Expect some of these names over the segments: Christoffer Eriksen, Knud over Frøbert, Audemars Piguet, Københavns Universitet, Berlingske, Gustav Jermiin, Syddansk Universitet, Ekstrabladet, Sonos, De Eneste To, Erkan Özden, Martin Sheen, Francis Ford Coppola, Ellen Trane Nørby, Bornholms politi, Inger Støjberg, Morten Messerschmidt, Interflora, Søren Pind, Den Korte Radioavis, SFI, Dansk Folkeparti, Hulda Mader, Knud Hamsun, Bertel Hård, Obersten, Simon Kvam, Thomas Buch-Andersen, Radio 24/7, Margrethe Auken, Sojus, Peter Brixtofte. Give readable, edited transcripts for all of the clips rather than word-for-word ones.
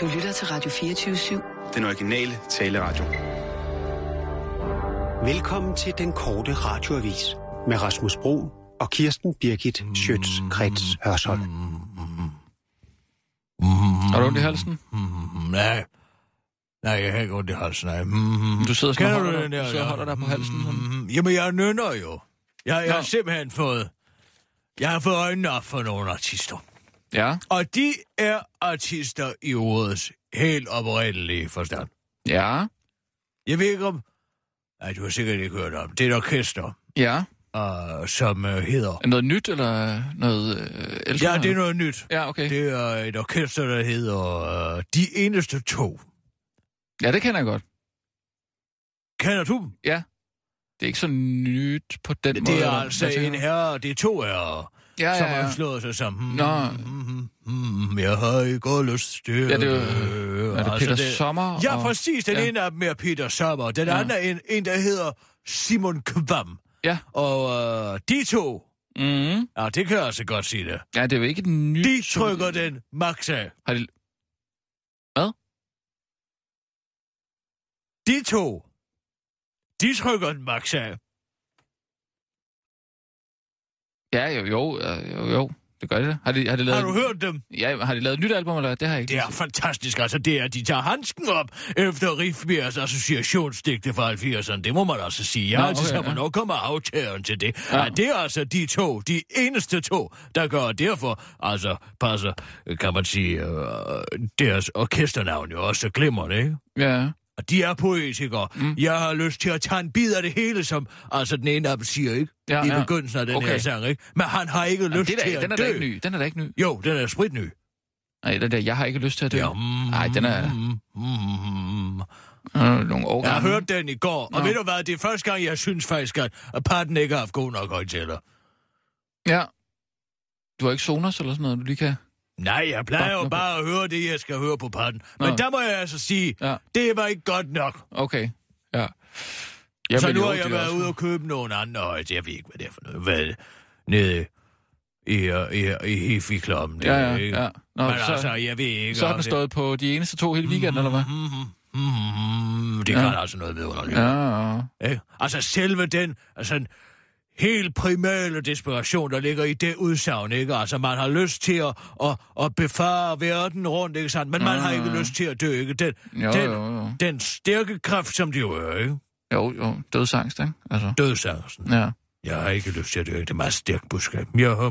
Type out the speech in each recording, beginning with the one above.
Du lytter til Radio 24/7. Den originale taleradio. Velkommen til Den Korte Radioavis med Rasmus Bruun og Kirsten Birgit Schiøtz Kretz Hørsholm. Har du ondt i halsen? Nej, jeg har ikke ondt i halsen, nej. Du sidder sådan og holder dig på halsen. Sådan. Jamen, jeg nynner jo. Jeg har simpelthen fået... Jeg har fået øjnene op for nogle artister. Ja. Og de er artister i ordets helt oprindelige forstand. Ja. Jeg ved ikke om... Nej, du har sikkert ikke hørt om. Det er et orkester. Ja. Som hedder... Noget nyt, eller noget ældre? Ja, det er noget nyt. Ja, okay. Det er et orkester, der hedder De Eneste To. Ja, det kender jeg godt. Kender du dem? Ja. Det er ikke så nyt på den måde. Det er altså en herre, det er to herrer, som har slået sig sammen. Jeg har ikke lyst til... Ja, det er det Peter Sommer? Ja, præcis. Den ene af dem er Peter Sommer. Den anden er en, der hedder Simon Kvam. Ja. Og de to... Ja, det kan jeg altså godt sige det. Ja, det er jo ikke den nye... De trykker den max af. Hvad? De to... De trykker den max af. Ja, jo. Det gør det. Har du hørt dem? Ja, har de lavet et nyt album, eller det har jeg ikke. Det er fantastisk, altså det er, at de tager handsken op efter Riffbjergs associationsdigte fra 70'erne. Det må man altså sige. Ja, altså skal man nok komme aftageren til det. Ja. Ja, det er altså de to, de eneste to, der gør derfor, altså passer, kan man sige, deres orkesternavn jo også glimrende, ikke? Ja. Og de er poetikere. Jeg har lyst til at tage en bid af det hele, som altså den ene af dem siger, ikke? Ja, i begyndelsen af den her sang, ikke? Men han har ikke lyst til at dø. Den er da ikke ny. Jo, den er spritny. Nej, den der, jeg har ikke lyst til at dø. Nej, den er... Nogle år. Jeg har hørt den i går, og ved du hvad, det er første gang, jeg synes faktisk, at parten ikke har haft god nok højtaler. Ja. Du har ikke Sonos eller sådan noget, du lige kan... Nej, jeg plejer jo bare at høre det, jeg skal høre på parten. Men der må jeg altså sige, det var ikke godt nok. Okay, ja. Så nu har jeg været ude og købe nogle andre højt. Jeg ved ikke, hvad det er for noget. Hvad? Nede i Hifi-klubben. Ja. Nå, men så, altså, jeg ved ikke. Så har den stået på De Eneste To hele weekenden, eller hvad? Det kan altså noget vidunderligt. Ja. Altså, selve den... Altså, helt primale desperation, der ligger i det udsagn, ikke? Altså, man har lyst til at befare verden rundt, ikke sandt? Men man har ikke lyst til at dø, ikke? Den stærke kraft, som de jo er, ikke? Jo, dødsangst, ikke? Altså. Dødsangsten. Ja. Jeg har ikke lyst til at dø, ikke? Det er meget stærkt budskab. Jeg har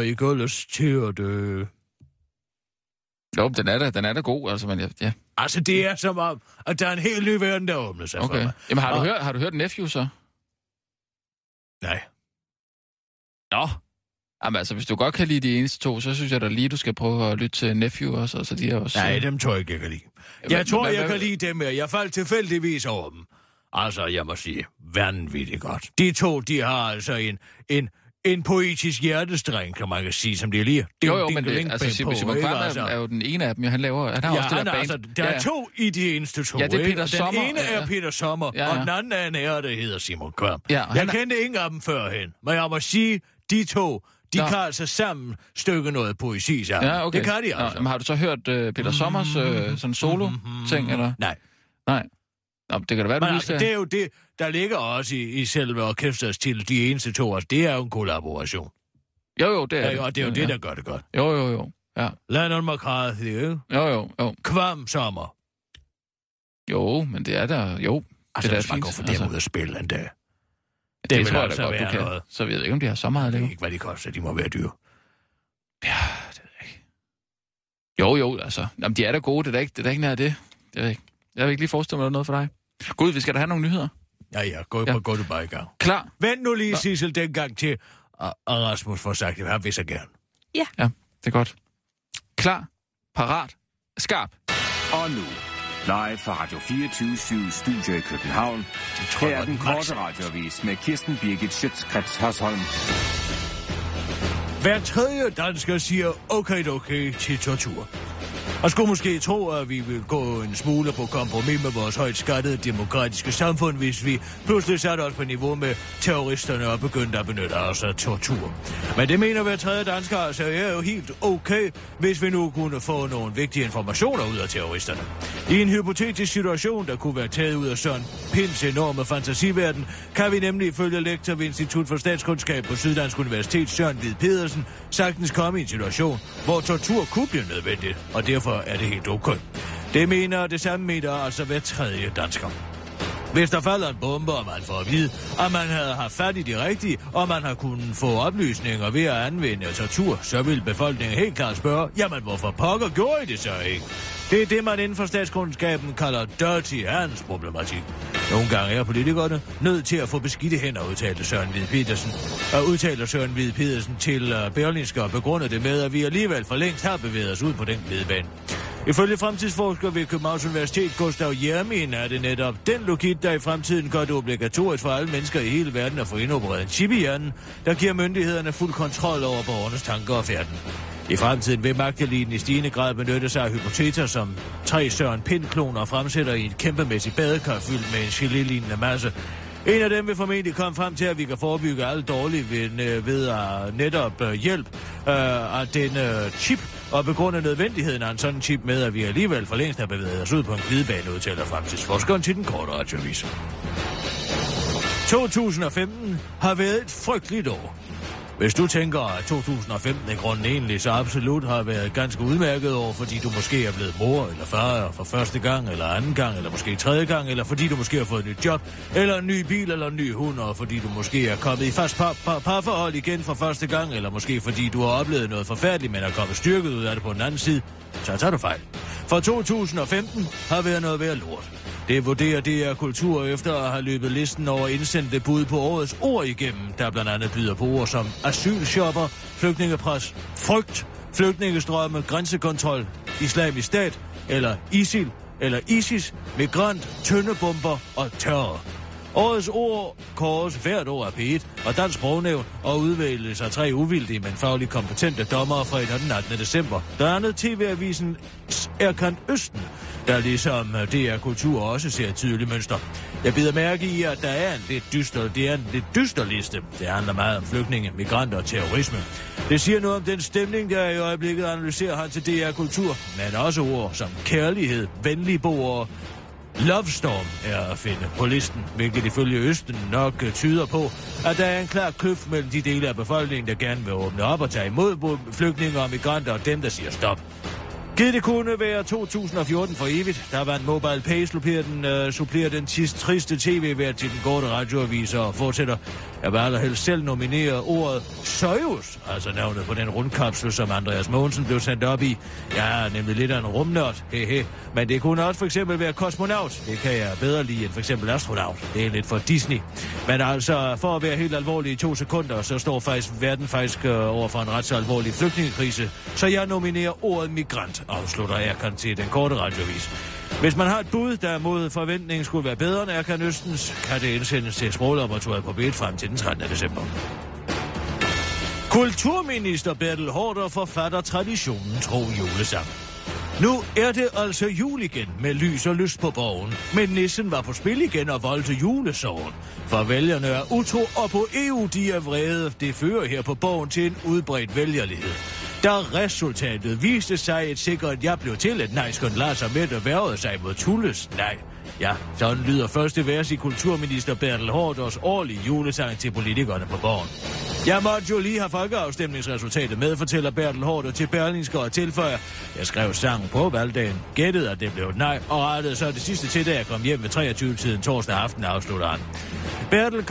ikke lyst til at dø. Jo, den er da god, altså, men ja. Altså, det er som om, at der er en helt ny verden, der åbner sig for mig. Jamen, har du hørt Nephew, så? Nej. Nå. Jamen altså, hvis du godt kan lide De Eneste To, så synes jeg da lige, du skal prøve at lytte til Nephew også. Altså, de er også nej, dem tror jeg ikke, jeg kan lide. Jeg tror, jeg kan lide dem her. Jeg faldt tilfældigvis over dem. Altså, jeg må sige, vanvittigt godt. De to, de har altså en poetisk hjertestreng, kan man sige, som de lige... Jo, men det, altså, Simon Kvam er jo den ene af dem, han laver... Han har også det der band. Altså, der er to i De Eneste To, ja, det er Peter Sommer. Den ene er Peter Sommer, og den anden er en ære, der hedder Simon Kvam. Ja, jeg kendte ingen af dem førhen, men jeg må sige, de to, de kan altså sammen stykke noget poesi sammen. Ja, okay. Det kan de altså. Men har du så hørt Peter Sommers sådan solo-ting, eller? Nej. Nå, det kan da være, men altså, det er jo det, der ligger også i selve orkestrets titel, De Eneste To, altså, det er jo en kollaboration. Jo, det er det. Og det er jo det, der gør det godt. Jo, ja. Lennon McCarthy, ikke? Jo. Kvam Sommer. Jo, men det er der, jo. Altså, det er man går for dem ud at spille en dag. Det tror jeg da godt, du kan. Noget. Så ved jeg ikke, om de har så meget at lave. Ikke, hvad de koster, de må være dyre. Ja, det er ikke. Jo, altså. Jamen, de er da gode, det er ikke nær det. Det er ikke. Jeg vil ikke lige forestille mig noget for dig. Gud, vi skal da have nogle nyheder. Ja, gå du bare i gang. Klar. Vent nu lige, Sissel, dengang til Rasmus får sagt, det har vi så gerne. Ja, det er godt. Klar, parat, skarp. Og nu, live fra Radio 24/7 Studio i København. Her er Den Korte Radioavis med Kirsten Birgit Schiøtz Kretz Hørsholm. Hver tredje dansker siger okay til tortur. Og skulle måske tro, at vi vil gå en smule på kompromis med vores højt skattede demokratiske samfund, hvis vi pludselig satte os på niveau med terroristerne og begyndte at benytte os af tortur. Men det mener hver tredje danskere, så er jo helt okay, hvis vi nu kunne få nogle vigtige informationer ud af terroristerne. I en hypotetisk situation, der kunne være taget ud af Søren Pinds enorme fantasiverden, kan vi nemlig ifølge lektor ved Institut for Statskundskab på Syddansk Universitet, Søren Lid Pedersen, sagtens komme i en situation, hvor tortur kunne blive nødvendigt, og derfor er det helt okay. Det samme mener altså hver tredje dansker. Hvis der falder en bombe, og man får at vide, at man havde haft fat i de rigtige, og man har kunnet få oplysninger ved at anvende tortur, så vil befolkningen helt klart spørge, jamen hvorfor pokker gjorde I det så ikke? Det er det, man inden for statskundskaben kalder dirty hands-problematik. Nogle gange er politikerne nødt til at få beskidte hænder, udtaler Søren Hvide-Pedersen til Berlingske og begrunder det med, at vi alligevel for længst har bevæget os ud på den glidebane. Ifølge fremtidsforsker ved Københavns Universitet, Gustav Jermiin, er det netop den logik, der i fremtiden gør det obligatorisk for alle mennesker i hele verden at få indopereret en chip i hjernen, der giver myndighederne fuld kontrol over borgernes tanker og færden. I fremtiden vil magteliten i stigende grad benytte sig af hypoteser, som tre Søren Pind-kloner fremsætter i en kæmpemæssig badekar fyldt med en gelé-lignende masse. En af dem vil formentlig komme frem til, at vi kan forebygge alle dårlige ved at netop hjælp af denne chip, og begrunde nødvendigheden af en sådan chip med, at vi alligevel for længst har bevæget os ud på en glidebane, udtaler fremtidsforskeren til Den Korte Radioavis. 2015 har været et frygteligt år. Hvis du tænker, at 2015 i grunden egentlig så absolut har været et ganske udmærket år, fordi du måske er blevet mor eller far for første gang, eller anden gang, eller måske tredje gang, eller fordi du måske har fået et nyt job, eller en ny bil, eller en ny hund, og fordi du måske er kommet i fast parforhold igen for første gang, eller måske fordi du har oplevet noget forfærdeligt, men er kommet styrket ud af det på den anden side, så tager du fejl. For 2015 har været noget værd lort. Det vurderer DR Kultur efter at have løbet listen over indsendte bud på årets ord igennem, der blandt andet byder på ord som asylshopper, flygtningepres, frygt, flygtningestrømme, grænsekontrol, islamisk stat eller ISIL eller ISIS, migrant, tøndebomber og terror. Årets ord kåres hvert år af P1 og Dansk Sprognævn og udvælges af tre uvildige, men fagligt kompetente dommere fredag den 18. december. Der er noget TV-avisen Erkan Özden, der ligesom DR Kultur også ser et tydeligt mønster. Jeg bider mærke i, at det er en lidt dyster liste. Det handler meget om flygtninge, migranter og terrorisme. Det siger noget om den stemning, der i øjeblikket analyserer han til DR Kultur, men også ord som kærlighed, venlige boere, Love Storm er at finde på listen, hvilket ifølge Østen nok tyder på, at der er en klar kløft mellem de dele af befolkningen, der gerne vil åbne op og tage imod flygtninge og migranter, og dem, der siger stop. Givet det kunne være 2014 for evigt, der var en mobile page, supplerer den triste tv-vært til Den Korte Radioavis og fortsætter. Jeg vil allerhelst selv nominere ordet Sojus, altså navnet på den rundkapsel, som Andreas Mogensen blev sendt op i. Jeg er nemlig lidt af en rumnørd, men det kunne også for eksempel være kosmonaut. Det kan jeg bedre lide end for eksempel astronaut. Det er lidt for Disney. Men altså, for at være helt alvorlig i 2 sekunder, så står verden over for en ret så alvorlig flygtningekrise. Så jeg nominerer ordet migrant, afslutter Erkan til Den Korte Radioavis. Hvis man har et bud, der mod forventningen skulle være bedre end Erkan Østens, kan det indsendes til Sproglaboratoriet på B1 frem til den 13. december. Kulturminister Bertel Hård forfatter traditionen tro julesang. Nu er det altså jul igen med lys og lyst på borgen, men nissen var på spil igen og voldte julesorgen. For vælgerne er utro, og på EU de er vrede. Det fører her på borgen til en udbredt vælgerlighed. Da resultatet viste sig et sikkert, jeg blev til, at nej skønt lade sig med og værvede sig mod tulles nej. Ja, sådan lyder første vers i kulturminister Bertel Haarders årlige julesang til politikerne på borgen. Jeg måtte jo lige have folkeafstemningsresultatet med, fortæller Bertel Haarder til Berlingske og tilføjer. Jeg skrev sangen på valgdagen, gættede, at det blev nej, og rettede så det sidste til, da jeg kom hjem ved 23-tiden torsdag aften, afslutter han. Bertel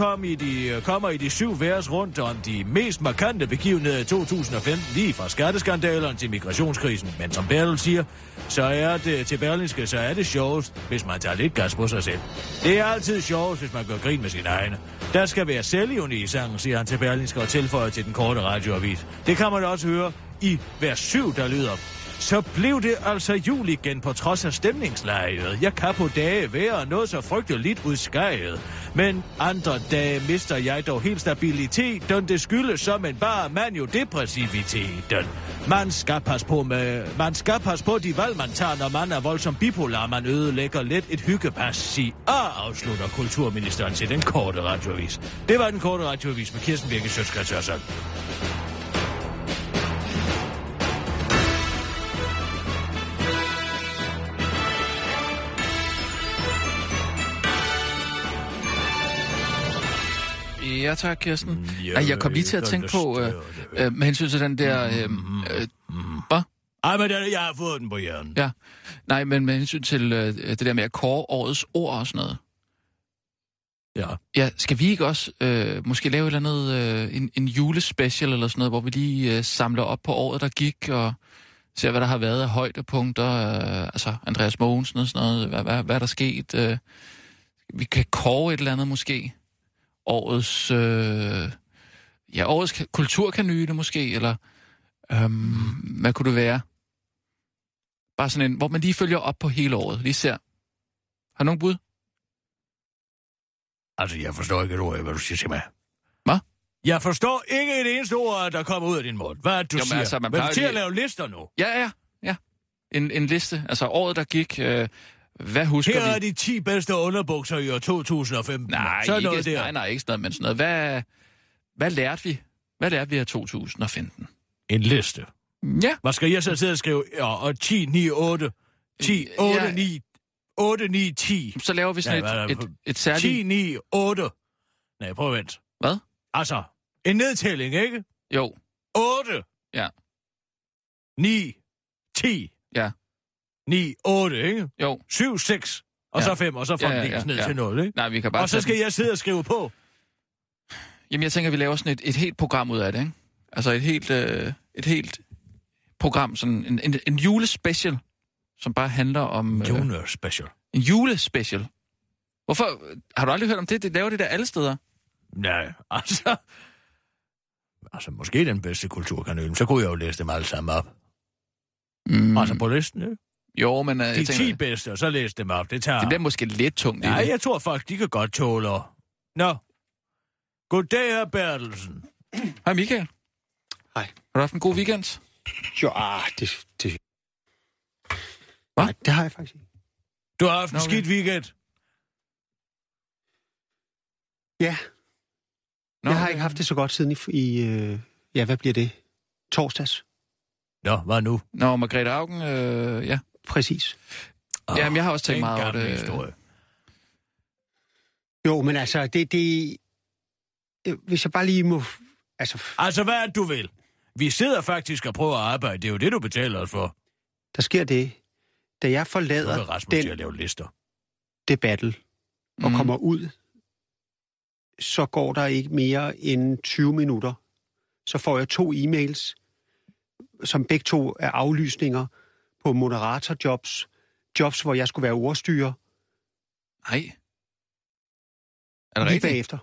kommer i de 7 vers rundt om de mest markante begivenheder i 2015, lige fra skatteskandalerne til migrationskrisen. Men som Bertel siger, så er det til Berlingske, så er det sjovest, hvis man tager lidt gas på sig selv. Det er altid sjovest, hvis man gør grin med sine egne. Der skal være selvironi i sangen, siger han til Berlingske og tilføjer til Den Korte Radioavis. Det kan man også høre i vers 7, der lyder. Så blev det altså jul igen på trods af stemningslejet. Jeg kan på dage være noget så frygteligt udskajet. Men andre dage mister jeg dog helt stabiliteten. Det skyldes som en bare man jo depressiviteten. Man skal passe på de valg, man tager, når man er voldsomt bipolar. Man ødelægger let et hyggepas, sig og afslutter kulturministeren til Den Korte Radioavis. Det var Den Korte Radioavis med Kirsten Birgit Schiøtz Kretz Hørsholm. Ja tak, Kirsten. Jeg kom lige til at tænke på, med hensyn til den der... Hvad? Ej, men jeg har fået den på hjernen. Ja. Nej, men med hensyn til det der med at kåre årets ord og sådan noget. Ja. Ja, skal vi ikke også måske lave et eller andet, en julespecial eller sådan noget, hvor vi lige samler op på året, der gik, og ser, hvad der har været af højdepunkter, altså Andreas Mogensen og sådan noget, hvad der sket. Vi kan kåre et eller andet måske. Årets kulturkanyne måske, eller hvad kunne det være? Bare sådan en, hvor man lige følger op på hele året, lige ser. Har du nogen bud? Altså, jeg forstår ikke et ord, hvad du siger til mig. Hvad? Jeg forstår ikke et eneste ord, der kommer ud af din mund. Hvad er det, du siger? Altså, man til at lave lister nu? Ja. En liste. Altså, året, der gik... Hvad husker vi? Her er de 10 bedste underbukser i år 2015. Nej, ikke sådan noget, men sådan noget. Hvad lærte vi? Hvad lærte vi af 2015? En liste. Ja. Hvad skal jeg så sidde og skrive? Og 10, 9, 8. 10, 8, ja. 9, 8, 9, 10. Så laver vi sådan et særligt... 10, 9, 8. Nej, prøv at vente. Hvad? Altså, en nedtælling, ikke? Jo. 8. Ja. 9, 10. Ja. 9, 8, ikke? Jo. 7, 6, og så 5, og så fremdeles ned til 0, ikke? Nej, vi kan bare... Og så skal jeg sidde og skrive på. Jamen, jeg tænker, vi laver sådan et helt program ud af det, ikke? Altså et helt program, sådan en julespecial, som bare handler om... Julespecial. En julespecial. Hvorfor? Har du aldrig hørt om det? Det laver det der alle steder. Nej, altså... Altså, måske den bedste kulturkanal, så kunne jeg jo læse dem alle sammen op. Altså på listen, ikke? Jo, men... De 10 bedste, og så læs dem op. Det tager... Det bliver måske lidt tungt. Nej, jeg tror faktisk, de kan godt tåle. Nå. Goddag, herr Bertelsen. Hej, Michael. Hej. Har du haft en god weekend? Jo, det... Hvad? Nej, det har jeg faktisk ikke. Du har haft en skidt weekend? Ja. Jeg har ikke haft det så godt siden i hvad bliver det? Torsdags. Ja, hvad nu? Margrethe Auken, ja. Præcis. Jamen, jeg har også tænkt meget over det. Historie. Jo, men altså, det... Hvis jeg bare lige må... Altså, hvad er det, du vil? Vi sidder faktisk og prøver at arbejde. Det er jo det, du betaler os for. Der sker det, da jeg forlader den battle og kommer ud, så går der ikke mere end 20 minutter. Så får jeg 2 e-mails, som begge to er aflysninger på moderatorjobs, jobs, hvor jeg skulle være ordstyrer. Nej. Er det rigtigt? Lige bagefter.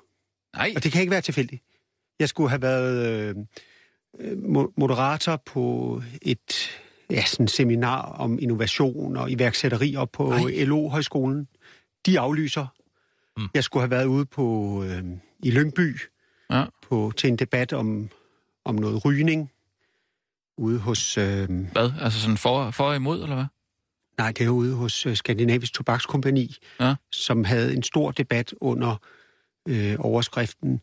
Nej. Og det kan ikke være tilfældigt. Jeg skulle have været moderator på et sådan seminar om innovation og iværksætteri op på LO-højskolen. De aflyser. Jeg skulle have været ude på, i Lyngby til en debat om noget rygning. Ude hos... Hvad? Altså sådan for og imod, eller hvad? Nej, det er ude hos Skandinavisk Tobakskompagni, som havde en stor debat under overskriften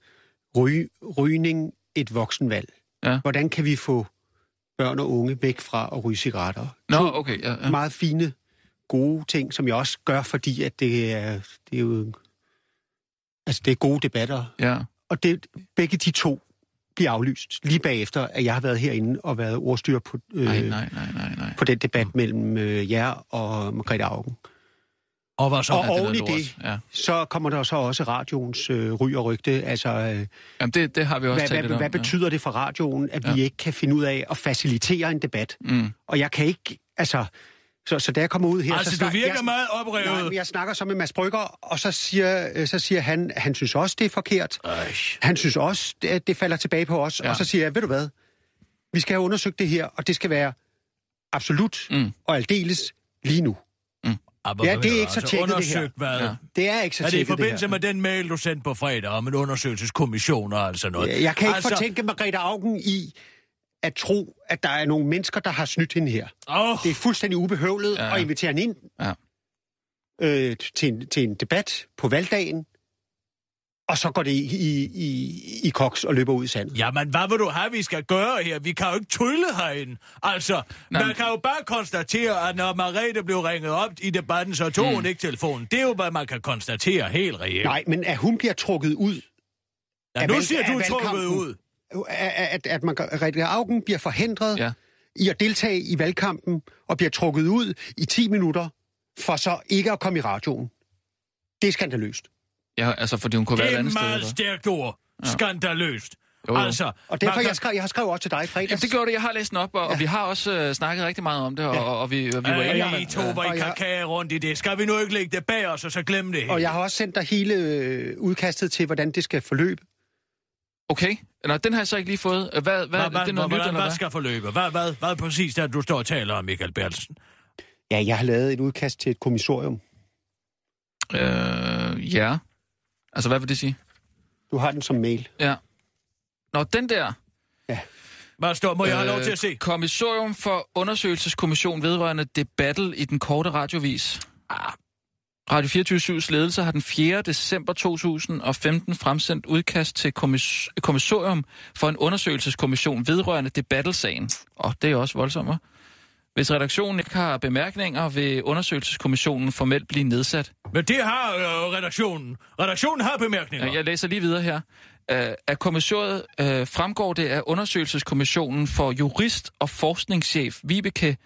Rygning, et voksenvalg. Ja. Hvordan kan vi få børn og unge væk fra at ryge cigaretter? Meget fine, gode ting, som jeg også gør, fordi at det er gode debatter. Ja. Og det, begge de to bliver aflyst lige bagefter, at jeg har været herinde og været ordstyrer på, på den debat mellem jer og Margrethe Auken. Og oven i det, så kommer der så også radioens ryg og rygte. Altså, jamen det har vi også talt lidt om. Hvad betyder det for radioen, at vi ikke kan finde ud af at facilitere en debat? Og jeg kan ikke... Så da jeg kommer ud her... Altså, så du virker meget oprevet. Nej, jeg snakker så med Mads Brügger, og så siger han, han synes også, det er forkert. Ej. Han synes også, det falder tilbage på os. Ja. Og så siger jeg, ved du hvad, vi skal have undersøgt det her, og det skal være absolut og aldeles lige nu. Ja, det er ikke så tjekket, det her. Hvad? Ja. Det er ikke så tjekket, det her. Er det i forbindelse med den mail, du sendte på fredag om en undersøgelseskommission og altså noget? Jeg kan ikke fortænke Margrethe Auken i at tro, at der er nogle mennesker, der har snydt hende her. Det er fuldstændig ubehøvlet at invitere hende ind til en debat på valgdagen. Og så går det i koks og løber ud i sandet. Jamen, hvad vil du have, vi skal gøre her? Vi kan jo ikke trylle herinde. Altså, man kan jo bare konstatere, at når Margrethe blev ringet op i debatten, så tog hun ikke telefonen. Det er jo, hvad man kan konstatere helt reelt. Nej, men at hun bliver trukket ud. Ja, nu siger du trukket ud. At Margrethe Auken bliver forhindret i at deltage i valgkampen og bliver trukket ud i 10 minutter for så ikke at komme i radioen. Det er skandaløst. Ja, altså, fordi hun kunne være et andet sted. Det er meget stærkt ord. Skandaløst. Jo. Altså, og derfor jeg har skrevet også til dig i fredags. Jamen, det gjorde det. Jeg har læst den op, og vi har også snakket rigtig meget om det, og vi var enige om det. I to var i kakao rundt i det. Skal vi nu ikke lægge det bag os, og så glemme det hele? Og jeg har også sendt dig hele udkastet til, hvordan det skal forløbe. Okay. Nå, den har jeg så ikke lige fået. Hvad skal forløbe? Hvad præcis er det, du står og taler om, Michael Bertelsen? Ja, jeg har lavet et udkast til et kommissorium. Ja. Altså, hvad vil det sige? Du har den som mail. Ja. Nå, den der. Ja. Hvad står, må jeg have lov til at se? Kommissorium for undersøgelseskommission vedrørende debatten i Den Korte Radioavis. Radio 24/7's ledelse har den 4. december 2015 fremsendt udkast til kommissorium for en undersøgelseskommission vedrørende debattelsagen. Det er også voldsomt, hva'? Hvis redaktionen ikke har bemærkninger, vil undersøgelseskommissionen formelt blive nedsat. Men det har redaktionen. Redaktionen har bemærkninger. Jeg læser lige videre her. Af kommissoriet fremgår det af undersøgelseskommissionen for jurist og forskningschef Vibeke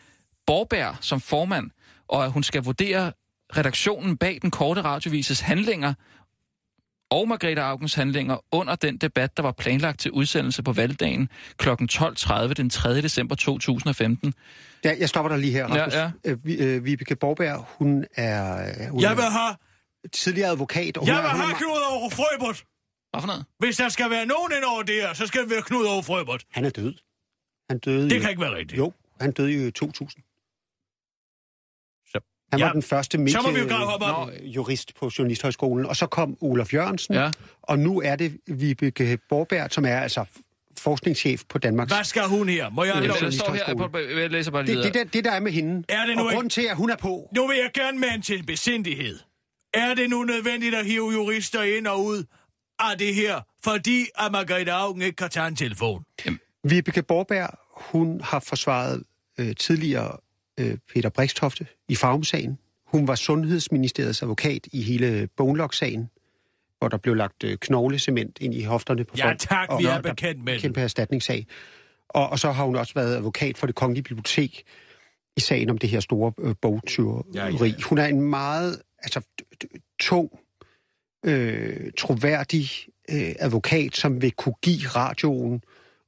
Borberg som formand, og at hun skal vurdere redaktionen bag Den Korte Radioavises handlinger og Margrethe Aukens handlinger under den debat, der var planlagt til udsendelse på valgdagen kl. 12.30 den 3. december 2015. Ja, jeg stopper dig lige her, Rasmus. Ja, ja. Vibeke Borberg, hun er... jeg vil have... tidligere advokat. Og jeg vil have Knud over Frøbert. Hvad for noget? Hvis der skal være nogen ind over det her, så skal det være Knud over Frøbert. Han er død. Det kan ikke være rigtigt. Jo, han døde i 2000. Han var den første jurist på Journalisthøjskolen, og så kom Olaf Jørgensen, og nu er det Vibeke Borberg, som er altså forskningschef på Danmarks... Hvad skal hun her? Må jeg jeg læser bare lige det der er med hende, er det nu og grunden til, at hun er på... Nu vil jeg gerne med en til besindighed. Er det nu nødvendigt at hive jurister ind og ud af det her, fordi at Margrethe Auken ikke kan tage en telefon? Vibeke Borberg, hun har forsvaret tidligere... Peter Brixtofte i Farum-sagen. Hun var Sundhedsministeriets advokat i hele Bonelok-sagen, hvor der blev lagt knoglesement ind i hofterne på folk. Ja tak, vi er bekendt med kæmpe erstatningssag. Og så har hun også været advokat for Det Kongelige Bibliotek i sagen om det her store bogtyveri. Hun er en meget tung, troværdig advokat, som vil kunne give radioen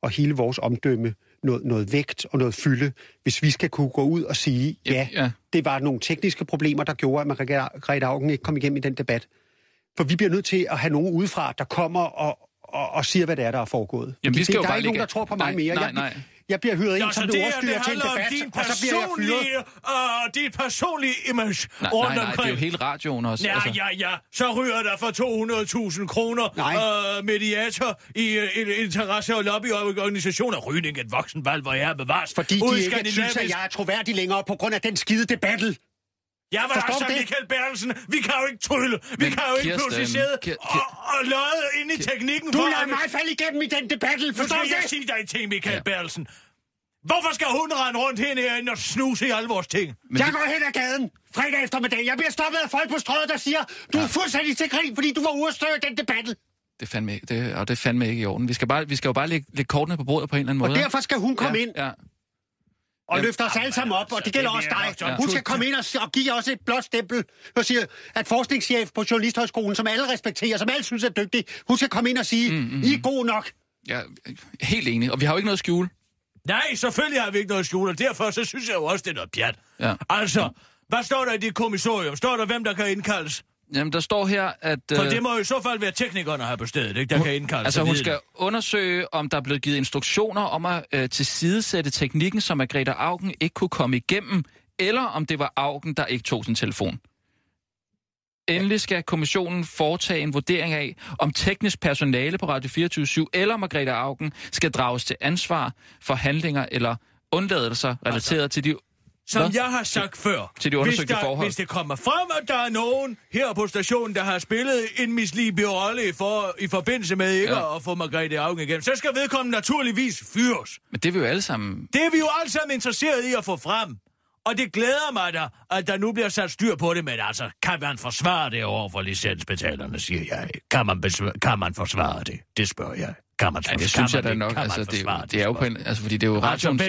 og hele vores omdømme noget vægt og noget fylde, hvis vi skal kunne gå ud og sige, det var nogle tekniske problemer, der gjorde, at Margrethe Auken ikke kom igennem i den debat. For vi bliver nødt til at have nogen udefra, der kommer og siger, hvad der er foregået. Jamen, der er ikke nogen, der tror på mig mere. Nej. Jeg bliver hyret ind som ordstyrer til en debat, og så bliver jeg fyret. Dit personlige image rundt omkring. Nej, det er jo hele radioen også. Ja, altså. Ja. Så ryger der for 200.000 kroner mediator i interesse- og lobbyorganisationer. Rygning et voksenvalg, hvor jeg er bevares. Fordi de ikke synes, at jeg er troværdig længere på grund af den skide debattel. Jeg var altså Michael Bertelsen. Vi kan jo ikke trylle. Vi kan jo ikke pludselig sidde og løde inde i teknikken. Du lader mig falde igennem i den debattel. Forstår du det? Jeg siger dig til, Michael Bertelsen. Hvorfor skal hun rende rundt herinde og snuse i alle vores ting? Jeg går hen ad gaden fredag eftermiddag. Jeg bliver stoppet af folk på strøget, der siger, du er fuldstændig til grin, fordi du var uafsløret i den debattel. Det er fandme ikke i orden. Vi skal jo bare lægge kortene på bordet på en eller anden måde. Og derfor skal hun komme ind. Ja. Og løfter os alle sammen op, og det gælder også dig. Hun skal komme ind og give også et blåt stempel, og sige, at forskningschef på Journalisthøjskolen, som alle respekterer, som alle synes er dygtig, hun skal komme ind og sige, I er gode nok. Ja, helt enig. Og vi har jo ikke noget skjul. Nej, selvfølgelig har vi ikke noget skjul, og derfor så synes jeg jo også, det er noget pjat. Ja. Altså, hvad står der i det kommissorium? Står der, hvem der kan indkaldes? Jamen, der står her, at... For det må jo i så fald være teknikerne her på stedet, ikke? Der kan indkalde. Altså, hun skal undersøge, om der er blevet givet instruktioner om at tilsidesætte teknikken, som Margrethe Auken ikke kunne komme igennem, eller om det var Auken, der ikke tog sin telefon. Endelig skal kommissionen foretage en vurdering af, om teknisk personale på Radio 24/7 eller Margrethe Auken skal drages til ansvar for handlinger eller undladelser relateret til de... Som jeg har sagt før, til de undersøgte forhold. Hvis det kommer frem, at der er nogen her på stationen, der har spillet en mislibelig rolle i forbindelse med ikke at få Margrethe Auken igennem, så skal vedkommende naturligvis fyres. Men det er vi jo alle sammen... Det er vi jo alle sammen interesseret i at få frem. Og det glæder mig da, at der nu bliver sat styr på det, men altså, kan man forsvare det overfor licensbetalerne, siger jeg. Kan man forsvare det? Det spørger jeg. Kan man forsvare det? Ja, det synes jeg da nok. Altså, det er jo på en... Altså, fordi det er jo radioens...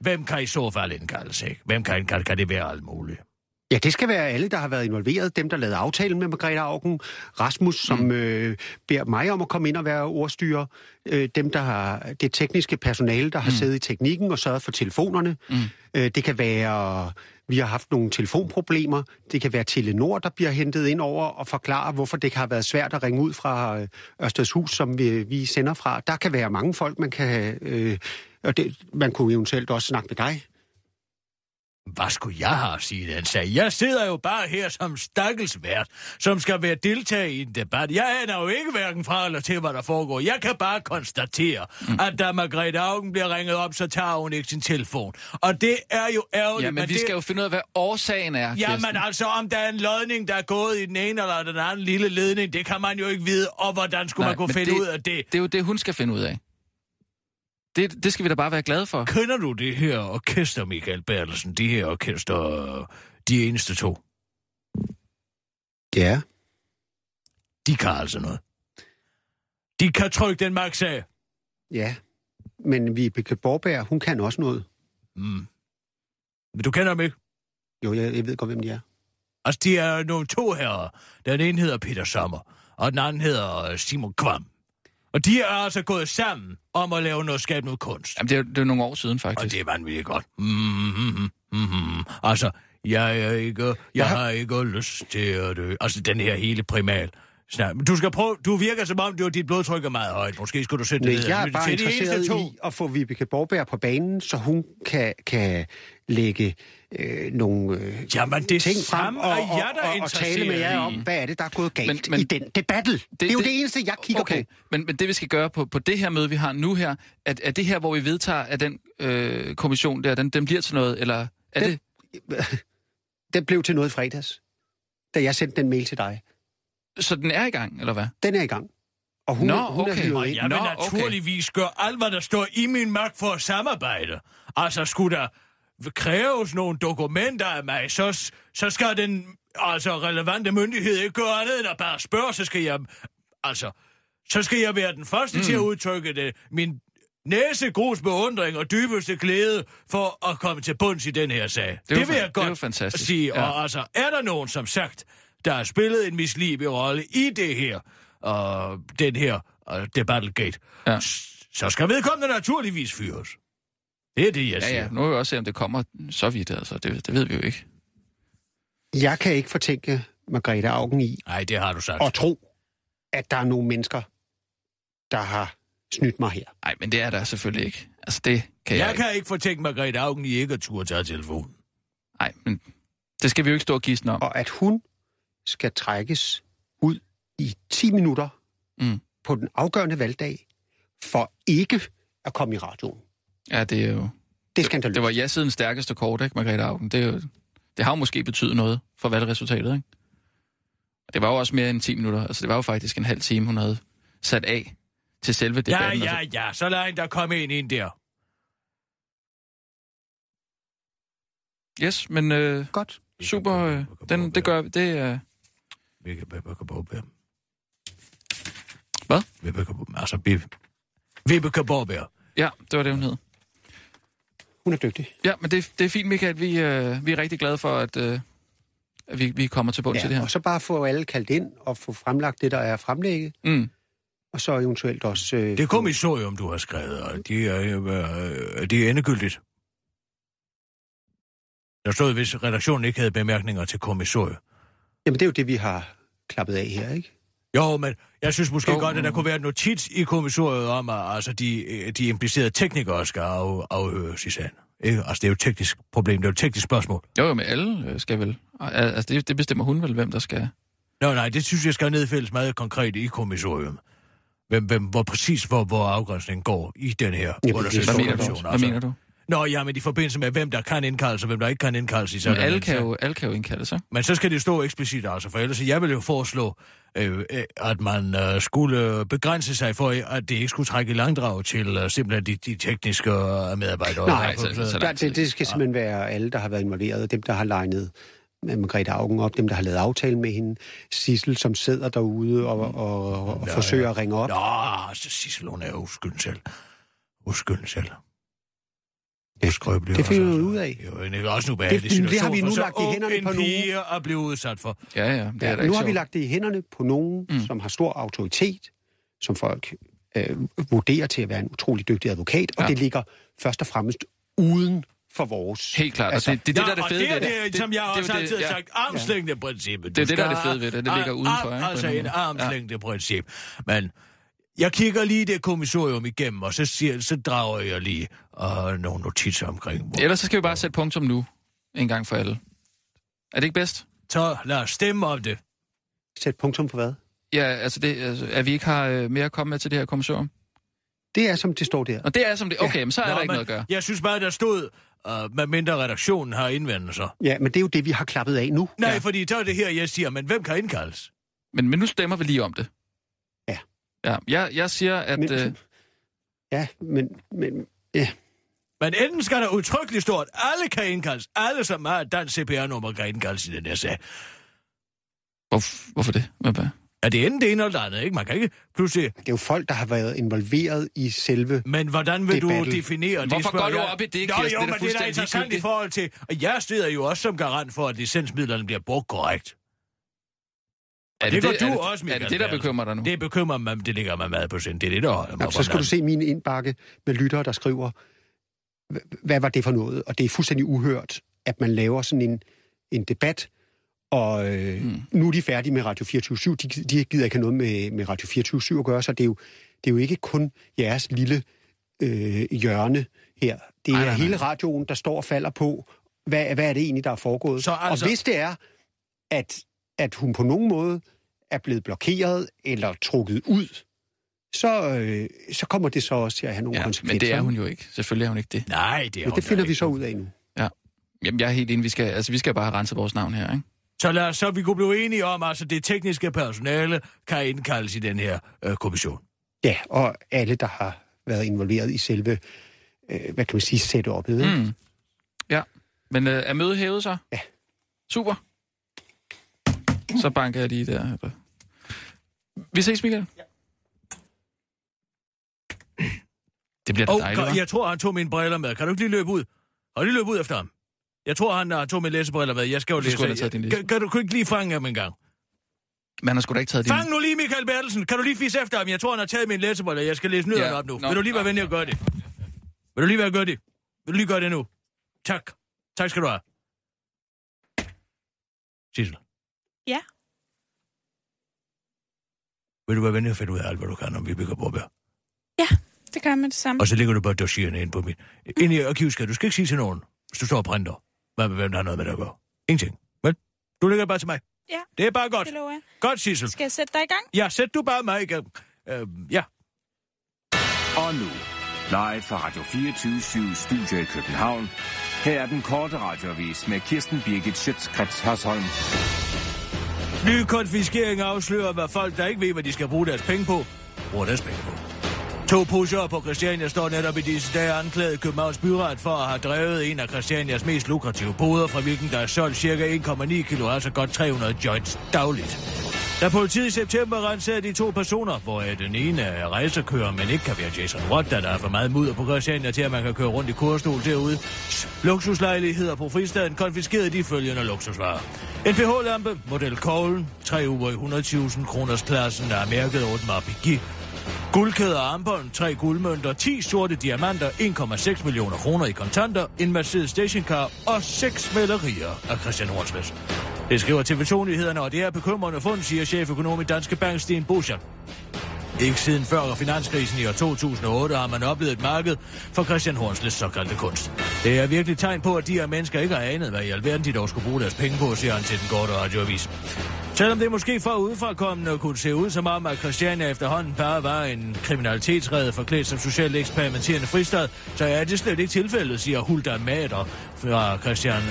Hvem kan i så fald indkaldes, ikke? Hvem kan indkaldes? Kan det være alt muligt? Ja, det skal være alle, der har været involveret. Dem, der lavede aftalen med Margrethe Auken. Rasmus, som beder mig om at komme ind og være ordstyrer. Dem, der har det tekniske personale, der har siddet i teknikken og sørget for telefonerne. Det kan være... Vi har haft nogle telefonproblemer. Det kan være Telenor, der bliver hentet ind over og forklarer, hvorfor det har været svært at ringe ud fra Ørstedshus, som vi sender fra. Der kan være mange folk, man kan... man kunne eventuelt også snakke med dig. Hvad skulle jeg have at sige den sag? Jeg sidder jo bare her som stakkelsvært, som skal være deltager i en debat. Jeg aner jo ikke hverken fra eller til, hvad der foregår. Jeg kan bare konstatere, at da Margrethe Auken bliver ringet op, så tager hun ikke sin telefon. Og det er jo ærgerligt. Ja, men vi skal jo finde ud af, hvad årsagen er, Kirsten. Jamen altså, om der er en lodning, der er gået i den ene eller den anden lille ledning, det kan man jo ikke vide, og hvordan skulle man kunne finde ud af det? Det er jo det, hun skal finde ud af. Det skal vi da bare være glade for. Kender du det her orkester, Michael Bertelsen? Det her orkester, De Eneste To? Ja. De kan altså noget. De kan trykke den maks af. Ja, men Vibeke Borberg, hun kan også noget. Men du kender dem ikke? Jo, jeg ved godt, hvem de er. Altså, de er nogle to herrer. Den ene hedder Peter Sommer, og den anden hedder Simon Kvam. Og de er altså gået sammen om at lave noget, skabe noget kunst. Jamen, det er nogle år siden, faktisk. Og det er vanvittigt godt. Altså, jeg har ikke lyst til at dø. Altså, den her hele primal. Men du skal prøve... Du virker som om, dit blodtryk er meget højt. Måske skulle du sætte det ned. Jeg er bare interesseret i at få Vibeke Borberg på banen, så hun kan lægge nogle ting frem og tale med jer om, hvad er det, der er gået galt men, i den debatte. Det er jo det eneste, jeg kigger på. Men det, vi skal gøre på det her møde, vi har nu her, er det her, hvor vi vedtager, at den kommission der, den bliver til noget, eller er det... Den blev til noget i fredags, da jeg sendte den mail til dig. Så den er i gang, eller hvad? Den er i gang. Og hun er hyret ind. Jeg vil naturligvis gøre alt, hvad der står i min magt for at samarbejde. Altså, skulle der kræves nogle dokumenter af mig, så skal den relevante myndighed ikke gøre andet end at bare spørge, så skal jeg være den første til at udtrykke det. Min næsegrus beundring og dybeste glæde for at komme til bunds i den her sag. Det vil jeg godt sige. Ja. Og er der nogen, som sagt... der har spillet en mislibelig rolle i det her, og den her, det Battlegate, så skal vedkommende naturligvis fyres. Det er det, jeg siger. Ja, nu vil vi også se, om det kommer så vidt, altså. Det ved vi jo ikke. Jeg kan ikke fortænke Margrethe Auken i... Nej, det har du sagt. ...og tro, at der er nogle mennesker, der har snydt mig her. Nej, men det er der selvfølgelig ikke. Altså, det kan jeg ikke. Jeg kan ikke fortænke Margrethe Auken i ikke at turde tage telefonen. Nej, men det skal vi jo ikke stå og gisne om. Og at hun... skal trækkes ud i 10 minutter på den afgørende valgdag, for ikke at komme i radioen. Ja, det er jo... Det er skandaløst. Det var ja-sidens stærkeste kort, ikke, Margrethe Auken? Det har jo måske betydet noget for valgresultatet, ikke? Det var jo også mere end 10 minutter. Altså, det var jo faktisk en halv time, hun havde sat af til selve debatten. Ja. Så lad en der komme ind der. Yes, men... Godt. Super, det gør vi, det er... Vibeke Borberg. Hvad? Vibeke Borberg. Ja, det var det, hun hed. Hun er dygtig. Ja, men det er fint, Michael, vi er rigtig glade for, at vi kommer til bund til det her. Og så bare få alle kaldt ind og få fremlagt det, der er fremlægget. Og så eventuelt også... det kommissorium, du har skrevet, og det er endegyldigt. Der stod, hvis redaktionen ikke havde bemærkninger til kommissoriet. Jamen, det er jo det, vi har klappet af her, ikke? Jo, men jeg synes måske godt, at der kunne være et notits i kommissoriet om, at altså, de implicerede teknikere skal afhøres i sagen. Ikke? Altså, det er jo et teknisk problem, det er jo et teknisk spørgsmål. Jo, men alle skal vel. Altså, det bestemmer hun vel, hvem der skal. Nej, det synes jeg skal nedfældes meget konkret i kommissoriet. Hvor præcis afgrænsningen går i den her undersøgelseskommission. Hvad mener du? Nå, ja, men i forbindelse med, hvem der kan indkaldes, og hvem der ikke kan indkaldes. Men alle kan jo indkaldes, ikke? Men så skal det stå eksplicit, altså, for ellers jeg vil jo foreslå, at man skulle begrænse sig for, at det ikke skulle trække i langdrag til simpelthen de tekniske medarbejdere. Nej, det skal simpelthen være alle, der har været involveret, dem, der har legnet Margrethe Auken op, dem, der har lavet aftale med hende, Sissel, som sidder derude og forsøger at ringe op. Nå, Sissel, hun er jo uskylden selv. Det finder vi ud af. Det har vi nu lagt i hænderne på nogen. Og blive udsat for. Ja, det er nu har vi lagt det i hænderne på nogen, som har stor autoritet, som folk vurderer til at være en utrolig dygtig advokat, og det ligger først og fremmest uden for vores. Helt klart. Altså, det er det, som jeg også altid har sagt, armslængdeprincippet. Det er det, der er det fede ved det. Det ligger udenfor. Altså en armslængdeprincip. Men jeg kigger lige det kommissorium igennem, og så drager jeg lige nogle notitser omkring. Ellers så skal vi bare sætte punktum nu, en gang for alle. Er det ikke bedst? Så lad os stemme om det. Sæt punktum på hvad? Ja, altså at vi ikke har mere at komme med til det her kommissorium. Det er, som det står der. Og det er, som det... Okay, ja. Men så er der ikke noget at gøre. Jeg synes bare, der stod, medmindre redaktionen har indvendelser. Ja, men det er jo det, vi har klappet af nu. Nej, fordi så er det her, jeg siger, men hvem kan indkaldes? Men nu stemmer vi lige om det. Ja, jeg siger, at... Men enten skal der udtrykkeligt stå, at alle kan indkaldes. Alle, som har et dansk CPR-nummer, kan indkaldes i den her sag. Hvorfor det? Er det enten det ene eller det andet, ikke? Man kan ikke pludselig... Det er jo folk, der har været involveret i selve... Men hvordan vil debatten. Du definere det? Hvorfor går du op i det, Kirsten? Jo, men det er da interessant i forhold til... Og jeg sidder jo også som garant for, at licensmidlerne bliver brugt korrekt. Er det, der bekymrer dig nu? Det bekymrer mig, det ligger mig meget på sind. Det er det, der holder mig. Så skal du se min indbakke med lyttere, der skriver, hvad var det for noget? Og det er fuldstændig uhørt, at man laver sådan en debat, og nu er de færdige med Radio 24/7. De gider ikke have noget med Radio 24/7 at gøre, så det er jo ikke kun jeres lille hjørne her. Det er hele radioen, der står og falder på, hvad er det egentlig, der er foregået? Så, altså... Og hvis det er, at hun på nogen måde er blevet blokeret eller trukket ud, så kommer det så også til at have nogle konsekvenser. Men det er hun jo ikke. Selvfølgelig er hun ikke det. Nej, det er men hun det finder vi så ud af nu. Ja. Jamen, jeg er helt enig. Vi skal bare rense vores navn her, ikke? Så lad os så vi kunne blive enige om, altså det tekniske personale kan indkaldes i den her kommission. Ja, og alle, der har været involveret i selve, hvad kan man sige, setup'et. Mm. Ja, men er mødet hævet så? Ja. Super. Så banker jeg lige der. Vi ses, Michael. Ja. Det bliver da dejligt, hva'? Jeg tror, han tog mine briller med. Kan du ikke lige løbe ud? Og lige løbe ud efter ham. Jeg tror, han tog mine læsebriller med. Jeg skal jo læse. Kan du ikke lige fange ham en gang? Man har sgu da ikke taget Fang nu lige Michael Bertelsen. Kan du lige fisse efter ham? Jeg tror, han har taget mine læsebriller. Jeg skal læse nyhederne op nu. Vil du lige være venlig at gøre det? Vil du lige gøre det nu? Tak. Tak skal du have. Sissel. Ja. Vil du være venlig at finde ud af alt, hvad du kan om Vibeke Borberg? Ja, det gør jeg med det samme. Og så lægger du bare dossierne ind på min... Ind i arkivskab. Du skal ikke sige til nogen, hvis du står og printer, hvem der har noget med det at gøre. Ingenting. Men du lægger bare til mig. Ja. Det er bare godt. Det lover jeg. Godt, Sissel. Skal jeg sætte dig i gang? Ja, sæt du bare mig i gang. Ja. Og nu, live fra Radio 24/7 Studio i København. Her er den korte radioavis med Kirsten Birgit Schiøtz Kretz Hørsholm. Nye konfiskering afslører, hvad folk, der ikke ved, hvad de skal bruge deres penge på, bruger deres penge på. 2 pushere på Christiania står netop i disse dage anklaget Københavns Byret for at have drevet en af Christianias mest lukrative boder, fra hvilken der er solgt ca. 1,9 kilo, altså godt 300 joints dagligt. Da politiet i september rensede de 2 personer, hvor den ene er rejsekører, men ikke kan være Jason Watt, der er for meget mudder på Christiania til, at man kan køre rundt i kurstol derude. Luksuslejligheder på fristaden konfiskerede de følgende luksusvarer. En pH-lampe, model Koglen, 3 uger i 120.000 kroners klassen, der er mærket Audemars Piguet. Guldkæde og armbånd, 3 guldmønter, 10 sorte diamanter, 1,6 millioner kroner i kontanter, en Mercedes stationcar og 6 malerier af Christian Hornslet. Det skriver TV2-nyhederne, og det er bekymrende fund, siger cheføkonom i Danske Bank, Sten Boschan. Ikke siden før finanskrisen i år 2008 har man oplevet et marked for Christian Hornsles såkaldte kunst. Det er virkelig tegn på, at de her mennesker ikke har anet, hvad i alverden de dog skulle bruge deres penge på, siger han til Den Korte Radioavis. Selvom det måske for udefrakommende kunne se ud som om, at Christiania efterhånden bare var en kriminalitetsrede forklædt som socialt eksperimenterende fristad, så er det slet ikke tilfældet, siger Hulda Mader fra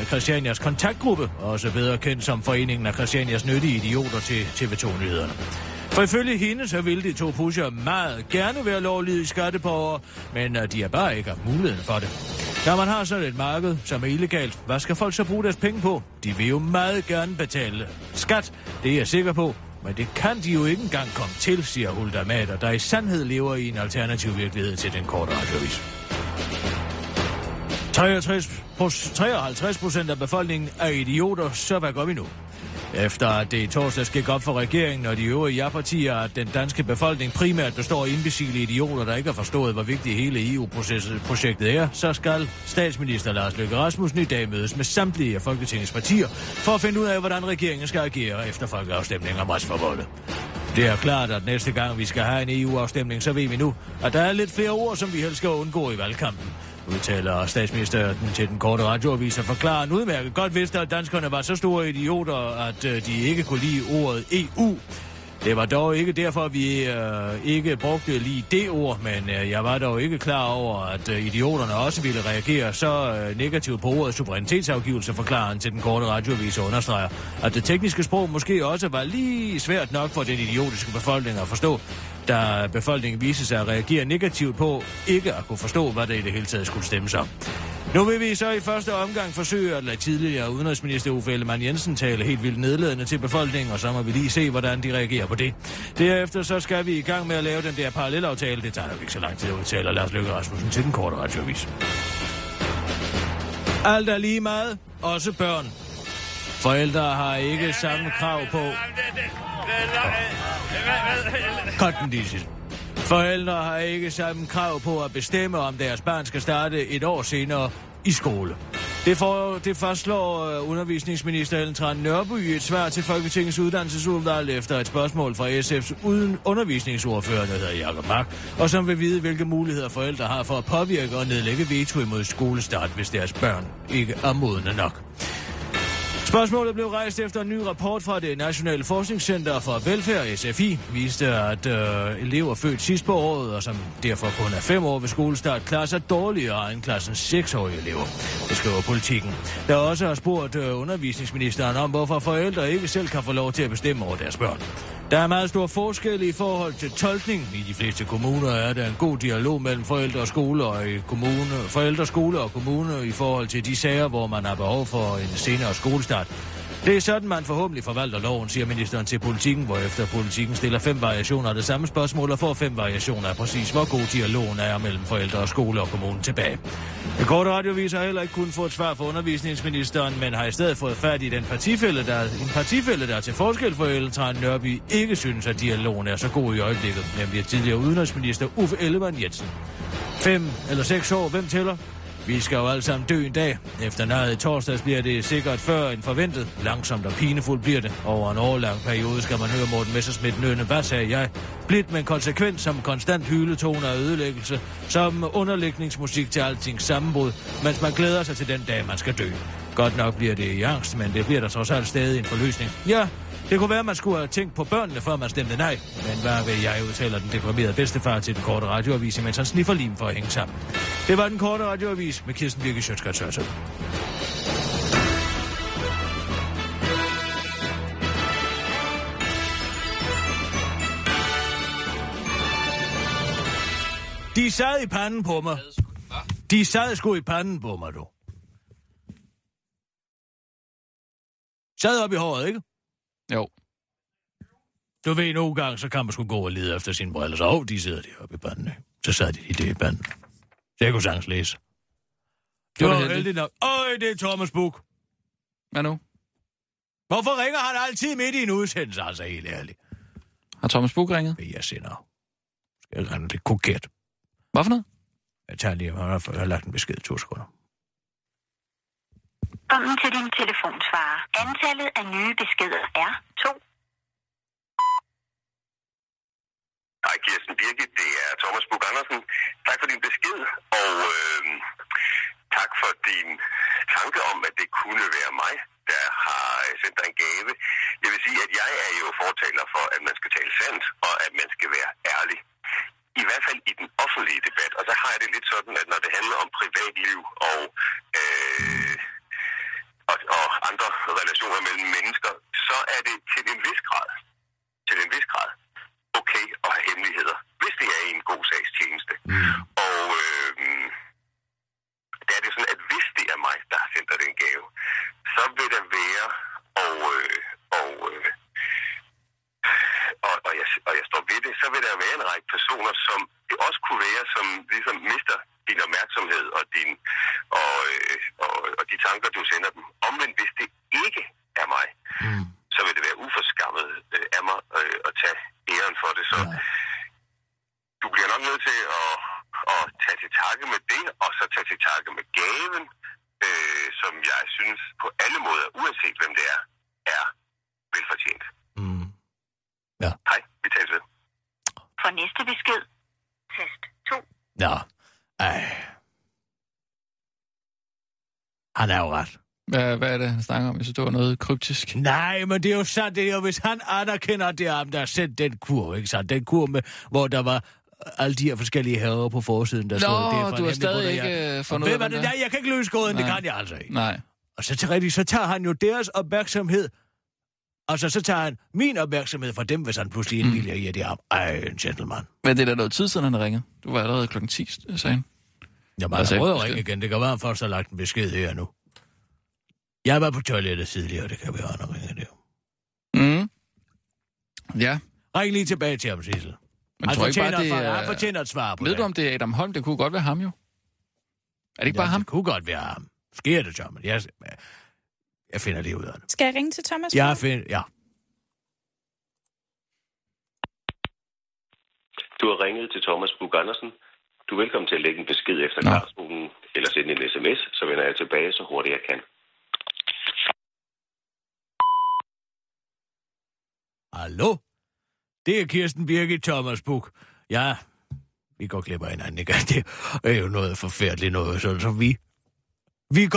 Christianias kontaktgruppe, også bedre kendt som Foreningen af Christianias Nyttige Idioter, til TV2-nyhederne. For ifølge hende, så ville de to pusher meget gerne være lovlige skatteborgere, men de har bare ikke haft muligheden for det. Når man har sådan et marked, som er illegalt, hvad skal folk så bruge deres penge på? De vil jo meget gerne betale skat, det er jeg sikker på, men det kan de jo ikke engang komme til, siger Hulda Mader, der i sandhed lever i en alternativ virkelighed til Den Korte Radioavis. 53% af befolkningen er idioter, så hvad gør vi nu? Efter at det i torsdags gik op for regeringen og de øvrige ja-partier, at den danske befolkning primært består af imbecile idioter, der ikke har forstået, hvor vigtigt hele EU-projektet er, så skal statsminister Lars Løkke Rasmussen i dag mødes med samtlige af Folketingets partier for at finde ud af, hvordan regeringen skal agere efter folkeafstemningen om retsforbeholdet. Det er klart, at næste gang vi skal have en EU-afstemning, så ved vi nu, at der er lidt flere ord, som vi helst skal undgå i valgkampen. Udtaler statsministeren til Den Korte Radioavis og forklarer en udmærket godt vidste, at danskerne var så store idioter, at de ikke kunne lide ordet EU. Det var dog ikke derfor, at vi ikke brugte lige det ord, men jeg var dog ikke klar over, at idioterne også ville reagere så negativt på ordet suverænitetsafgivelse, forklarer til Den Korte Radioavis og understreger, at det tekniske sprog måske også var lige svært nok for den idiotiske befolkning at forstå, da befolkningen viste sig at reagere negativt på ikke at kunne forstå, hvad det i det hele taget skulle stemmes om. Nu vil vi så i første omgang forsøge at lade tidligere udenrigsminister Uffe Ellemann Jensen tale helt vildt nedladende til befolkningen, og så må vi lige se, hvordan de reagerer på det. Derefter så skal vi i gang med at lave den der parallelaftale. Det tager nok ikke så lang tid, udtaler Lars Løkke Rasmussen til Den Korte Radioavis. Alt er lige meget, også børn. Forældre har ikke samme krav på... Forældre har ikke samme krav på at bestemme, om deres barn skal starte et år senere i skole. Det fastslår undervisningsminister Ellen Trane Nørby i et svar til Folketingets Uddannelsesudvalg efter et spørgsmål fra SF's undervisningsordfører, der hedder Jacob Mark, og som vil vide, hvilke muligheder forældre har for at påvirke og nedlægge veto imod skolestart, hvis deres børn ikke er modne nok. Spørgsmålet blev rejst efter en ny rapport fra det Nationale Forskningscenter for Velfærd, SFI, viste, at elever født sidst på året, og som derfor kun er 5 år ved skolestart, klarer sig dårligere end klassens 6-årige elever. Det skriver Politikken. Der også har spurgt undervisningsministeren om, hvorfor forældre ikke selv kan få lov til at bestemme over deres børn. Der er meget stor forskel i forhold til tolkning. I de fleste kommuner er der en god dialog mellem forældre og skole og kommune i forhold til de sager, hvor man har behov for en senere skolestart. Det er sådan, man forhåbentlig forvalter loven, siger ministeren til Politikken, hvorefter Politikken stiller 5 variationer af det samme spørgsmål og får 5 variationer af præcis, hvor god dialogen er mellem forældre og skole og kommunen tilbage. Den Korte Radioavis har heller ikke kun fået et svar fra undervisningsministeren, men har i stedet fået fat i en partifælle, der til forskel for Ellen Trane Nørby ikke synes, at dialogen er så god i øjeblikket, nemlig tidligere udenrigsminister Uffe Ellemann Jensen. 5 eller 6 år, hvem tæller? Vi skal jo alle sammen dø en dag. Efter nærmere torsdags bliver det sikkert før end forventet. Langsomt og pinefuldt bliver det. Over en årlang periode skal man høre Morten Messerschmidt nødende, hvad sagde jeg? Blidt men konsekvent som konstant hyletone og ødelæggelse, som underlægningsmusik til altings sammenbrud, mens man glæder sig til den dag, man skal dø. Godt nok bliver det i angst, men det bliver der trods alt stadig en forløsning. Ja, det kunne være, man skulle have tænkt på børnene, før man stemte nej. Men hvad ved jeg, udtaler den deprimerede bedstefar til Den Korte Radioavis, mens han sniffer lim for at hænge sammen. Det var Den Korte Radioavis med Kirsten Birgit Schiøtz Kretz Hørsholm. De sad i panden på mig. De sad sgu i panden på mig, du. Sad op i håret, ikke? Jo. Du ved, nogle gange, så kan man sgu gå og lede efter sine briller, så de sidder deroppe i bandene. Så sad de der i banden. Så jeg kunne sagtens læse. Det var heldigt nok. Øj, det er Thomas Buch. Hvad nu? Hvorfor ringer han altid midt i en udsendelse, altså helt ærligt? Har Thomas Buch ringet? Jeg sender. Skal jeg rende lidt koket. Hvad for noget? Jeg tager lige, jeg har lagt en besked 2 sekunder. Ringen til din telefonsvarer. Antallet af nye beskeder er 2. Hej Kirsten Birgit, det er Thomas Buch-Andersen. Tak for din besked, og tak for din tanke om, at det kunne være mig, der har sendt dig en gave. Jeg vil sige, at jeg er jo fortaler for, at man skal tale sandt, og at man skal være ærlig. I hvert fald i den offentlige debat, og så har jeg det lidt sådan, at når det handler om privatliv og og andre relationer mellem mennesker, så er det til en vis grad okay at have hemmeligheder, hvis det er en god sags tjeneste. Og der er det sådan, at hvis det er mig, der har sendt dig den gave, så vil der være og jeg står ved det, så vil der være en række personer, som det også kunne være, som ligesom mister din opmærksomhed og og de tanker, du sender dem. Omvendt, hvis det ikke er mig, så vil det være uforskammet af mig at tage æren for det. Så du bliver nok nødt til at tage til takke med det, og så tage til takke med gaven, som jeg synes på alle måder, uanset hvem det er, er velfortjent. Ja. Hej, vi tager ved. For næste besked. Test 2. Ja. Ej. Han er jo ret. Hvad er det, han snakker om? Jeg synes, det var noget kryptisk. Nej, men det er jo sandt. Det er jo, hvis han anerkender, at det er ham, der har sendt den kur, ikke sandt? Den kur, med, hvor der var alle de her forskellige herrer på forsiden, der stod. Nå, du har stadig ikke fundet ud af det. Nej, jeg kan ikke løse gåden. Nej. Det kan jeg altså ikke. Nej. Og så til rigtigt, så tager han jo deres opmærksomhed. Altså, så tager han min opmærksomhed fra dem, hvis han pludselig indvilliger i, at det er ham. Ej, en gentleman. Men det er da noget tid siden, han ringer. Du var allerede klokken 10, sagde han. Jamen, han prøver at ringe igen. Det kan være, at først har lagt en besked her nu. Jeg var på toilettet tidligere, det kan vi høre, når ringer det jo. Ja. Ring lige tilbage til ham, Sissel. Han fortjener et svar på det. Ved du, om det er Adam Holm? Det kunne godt være ham, jo. Er det ikke bare ham? Det kunne godt være ham. Sker det, Thomas? Jeg finder det ud af det. Skal jeg ringe til Thomas? Ja. Du har ringet til Thomas Buch-Andersen. Du er velkommen til at lægge en besked efter klartonen, eller sende en sms, så vender jeg tilbage så hurtigt jeg kan. Hallo? Det er Kirsten Birgit, Thomas Buch. Ja, vi går glip af hinanden, ikke? Det er jo noget forfærdeligt noget, sådan som vi. Vi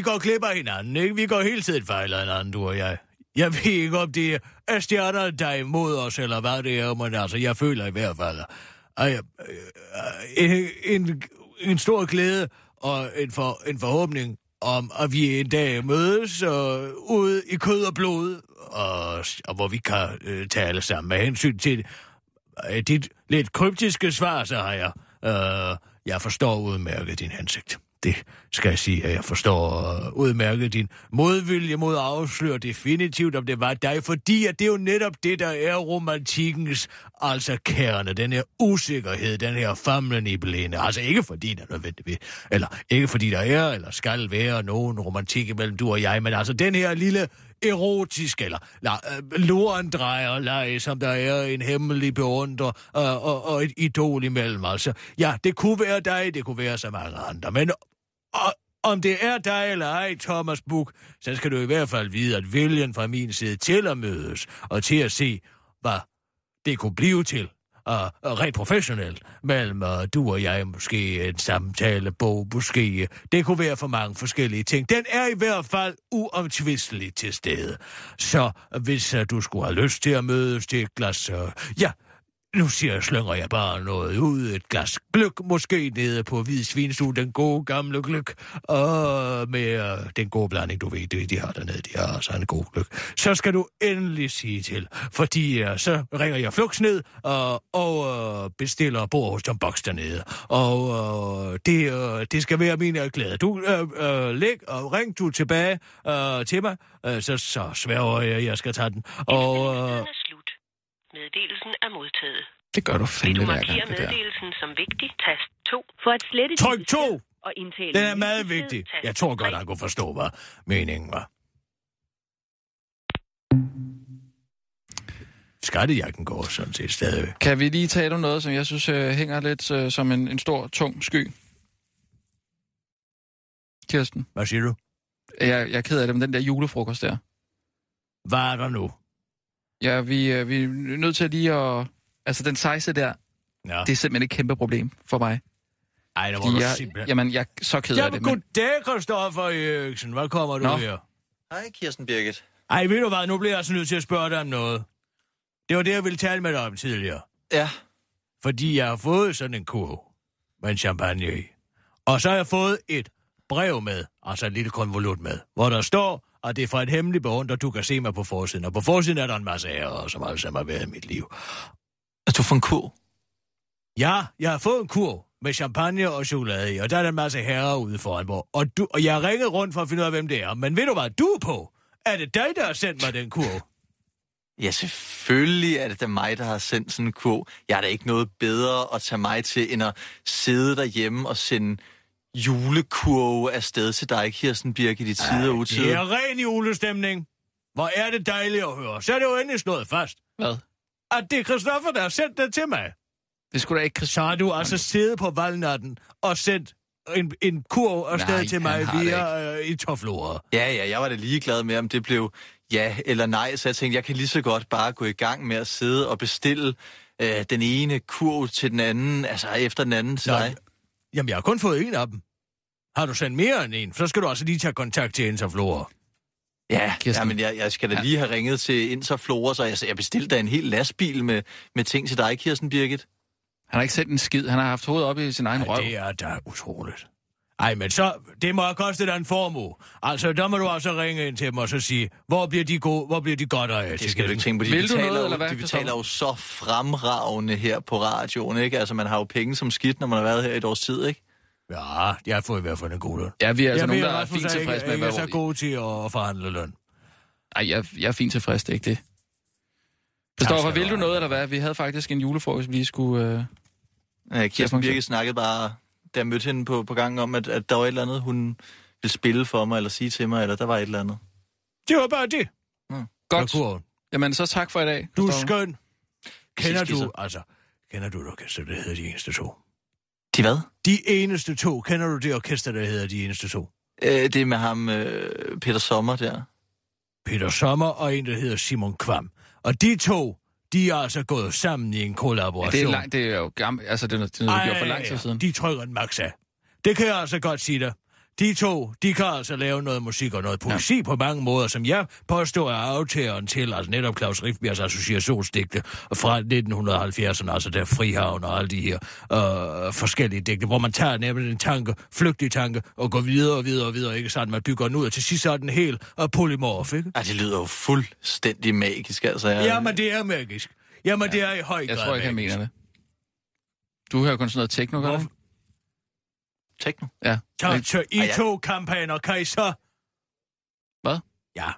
går glip af hinanden, ikke? Vi går hele tiden fejler hinanden, du og jeg. Jeg ved ikke, om det er stjerner, der er imod os, eller hvad det er, men altså, jeg føler i hvert fald en stor glæde og en forhåbning om, at vi en dag mødes ude i kød og blod, og hvor vi kan tale sammen. Med hensyn til dit lidt kryptiske svar, så har jeg. Jeg forstår udmærket din hensigt. Det skal jeg sige, at jeg forstår udmærket din modvilje mod at afsløre definitivt, om det var dig, fordi at det er jo netop det, der er romantikkens kerne, den her usikkerhed, den her famlen i blinde. Altså ikke fordi der nødvendigvis, eller ikke fordi der er, eller skal være nogen romantik imellem du og jeg, men altså den her lille erotisk, eller lorendrejerleje, som der er en hemmelig beundrer og et idol imellem. Altså, ja, det kunne være dig, det kunne være så mange andre, men om det er dig eller ej, Thomas Buch, så skal du i hvert fald vide, at viljen fra min side til at mødes, og til at se, hvad det kunne blive til, og rent professionelt, mellem du og jeg, måske en samtalebog, måske. Det kunne være for mange forskellige ting. Den er i hvert fald uomtvistelig til stede. Så hvis du skulle have lyst til at mødes til et glas, nu slynger jeg bare noget ud, et glas gløgg, måske nede på Hvid Svinestue, den gode gamle gløgg, og med den gode blanding, du ved, de har dernede, de har så en god gløgg. Så skal du endelig sige til, fordi så ringer jeg flugs ned og bestiller bord hos Tom Boks dernede, og det skal være min glæde. Du læg og ring du tilbage til mig, så sværger jeg, jeg skal tage den, og... Meddelelsen er modtaget. Det gør du fandme hver gang, det der. Vil du markere meddelelsen som vigtig? Tast 2. For at slette... Tryk 2! Og indtale... Den er meget vigtig. Jeg tror godt, han kunne forstå, hvad meningen var. Skattejakken går sådan set stadigvæk. Kan vi lige tale om noget, som jeg synes hænger lidt som en stor, tung sky? Kirsten? Hvad siger du? Jeg er ked af det, men den der julefrokost der. Hvad er der nu? Ja, vi er nødt til lige at... Altså, den size der, ja. Det er simpelthen et kæmpe problem for mig. Ej, der var du simpelthen... Jamen, jeg er så ked af det. Jamen, goddag, Christoffer Eriksen. Hvad kommer du her? Hej, Kirsten Birgit. Ej, ved du hvad? Nu bliver jeg altså nødt til at spørge dig om noget. Det var det, jeg ville tale med dig om tidligere. Ja. Fordi jeg har fået sådan en kurv med en champagne i. Og så har jeg fået et brev med, altså et lille konvolut med, hvor der står, at det er fra et hemmeligt beundrer, du kan se mig på forsiden. Og på forsiden er der en masse ære, som altså har været i mit liv. At du får en kurv? Ja, jeg har fået en kurv med champagne og chokolade i, og der er en masse herrer ude foran mig. Og jeg har ringet rundt for at finde ud af, hvem det er. Men ved du hvad, du er på? Er det dig, der har sendt mig den kurv? Ja, selvfølgelig er det da mig, der har sendt sådan en kurv. Jeg har da ikke noget bedre at tage mig til, end at sidde derhjemme og sende julekurve afsted til dig, Kirsten Birk, i de tider og utider. Det er ren julestemning. Hvor er det dejligt at høre. Så er det jo endelig slået fast. Hvad? At det er Christoffer, der har sendt det til mig. Det skulle da ikke... Så har du altså siddet på valgnatten og sendt en kurv afsted til mig via Interflora. Ja, jeg var da ligeglad med, om det blev ja eller nej. Så jeg tænkte, jeg kan lige så godt bare gå i gang med at sidde og bestille den ene kurv til den anden, altså efter den anden til dig. Jamen, jeg har kun fået en af dem. Har du sendt mere end en? Så skal du altså lige tage kontakt til Interflora. Ja, men jeg skal da lige have ringet til Interflora, så jeg bestilte da en hel lastbil med ting til dig, Kirsten Birgit. Han har ikke sendt en skid. Han har haft hovedet op i sin egen røv. Det er da utroligt. Ej, men så, det må have kostet dig en formue. Altså, der må du altså ringe ind til dem og så sige, hvor bliver de gode, hvor bliver de godt af? Det skal du ikke tænke på. Vi taler jo så fremragende her på radioen, ikke? Altså, man har jo penge som skidt, når man har været her et års tid, ikke? Ja, jeg har fået i hvert fald en god løn. Ja, vi er altså nogen, der er fint tilfreds med at være så god til at forhandle løn. Ej, jeg er fint tilfreds, det er ikke det. Forstår, vil du noget, eller hvad? Vi havde faktisk en julefrokost, vi lige skulle... Kirsten Birke snakkede bare... Da jeg mødte hende på gangen om, at der var et eller andet, hun ville spille for mig, eller sige til mig, eller der var et eller andet. Det var bare det. Mm. Godt. Jamen, så tak for i dag. Du er skøn. Kender du det orkester, der hedder De Eneste To? De hvad? De Eneste To. Kender du det orkester, der hedder De Eneste To? Det er med ham, Peter Sommer, der. Peter Sommer og en, der hedder Simon Kvam. Og de to... De er altså gået sammen i en kollaboration. Ja, det er jo gammelt. Altså, det er noget, gjort for lang tid siden. De trykker en max af. Det kan jeg altså godt sige dig. De to, de kan altså lave noget musik og noget poesi på mange måder, som jeg påstår er aftageren til, altså netop Claus Riffbjergs associationsdigte fra 1970'erne, altså der Frihavn og alle de her forskellige digte, hvor man tager nemlig en tanke, flygtig tanke, og går videre, ikke sådan, man bygger den ud, og til sidst er den helt polymorf, ikke? Det lyder jo fuldstændig magisk, altså. Jamen, det er magisk. Jamen, det er i høj grad magisk. Jeg tror ikke, han mener det. Du hører kun sådan noget techno, gør det? Techno? Ja. I to kampagner, kan I så? Hvad? Ja.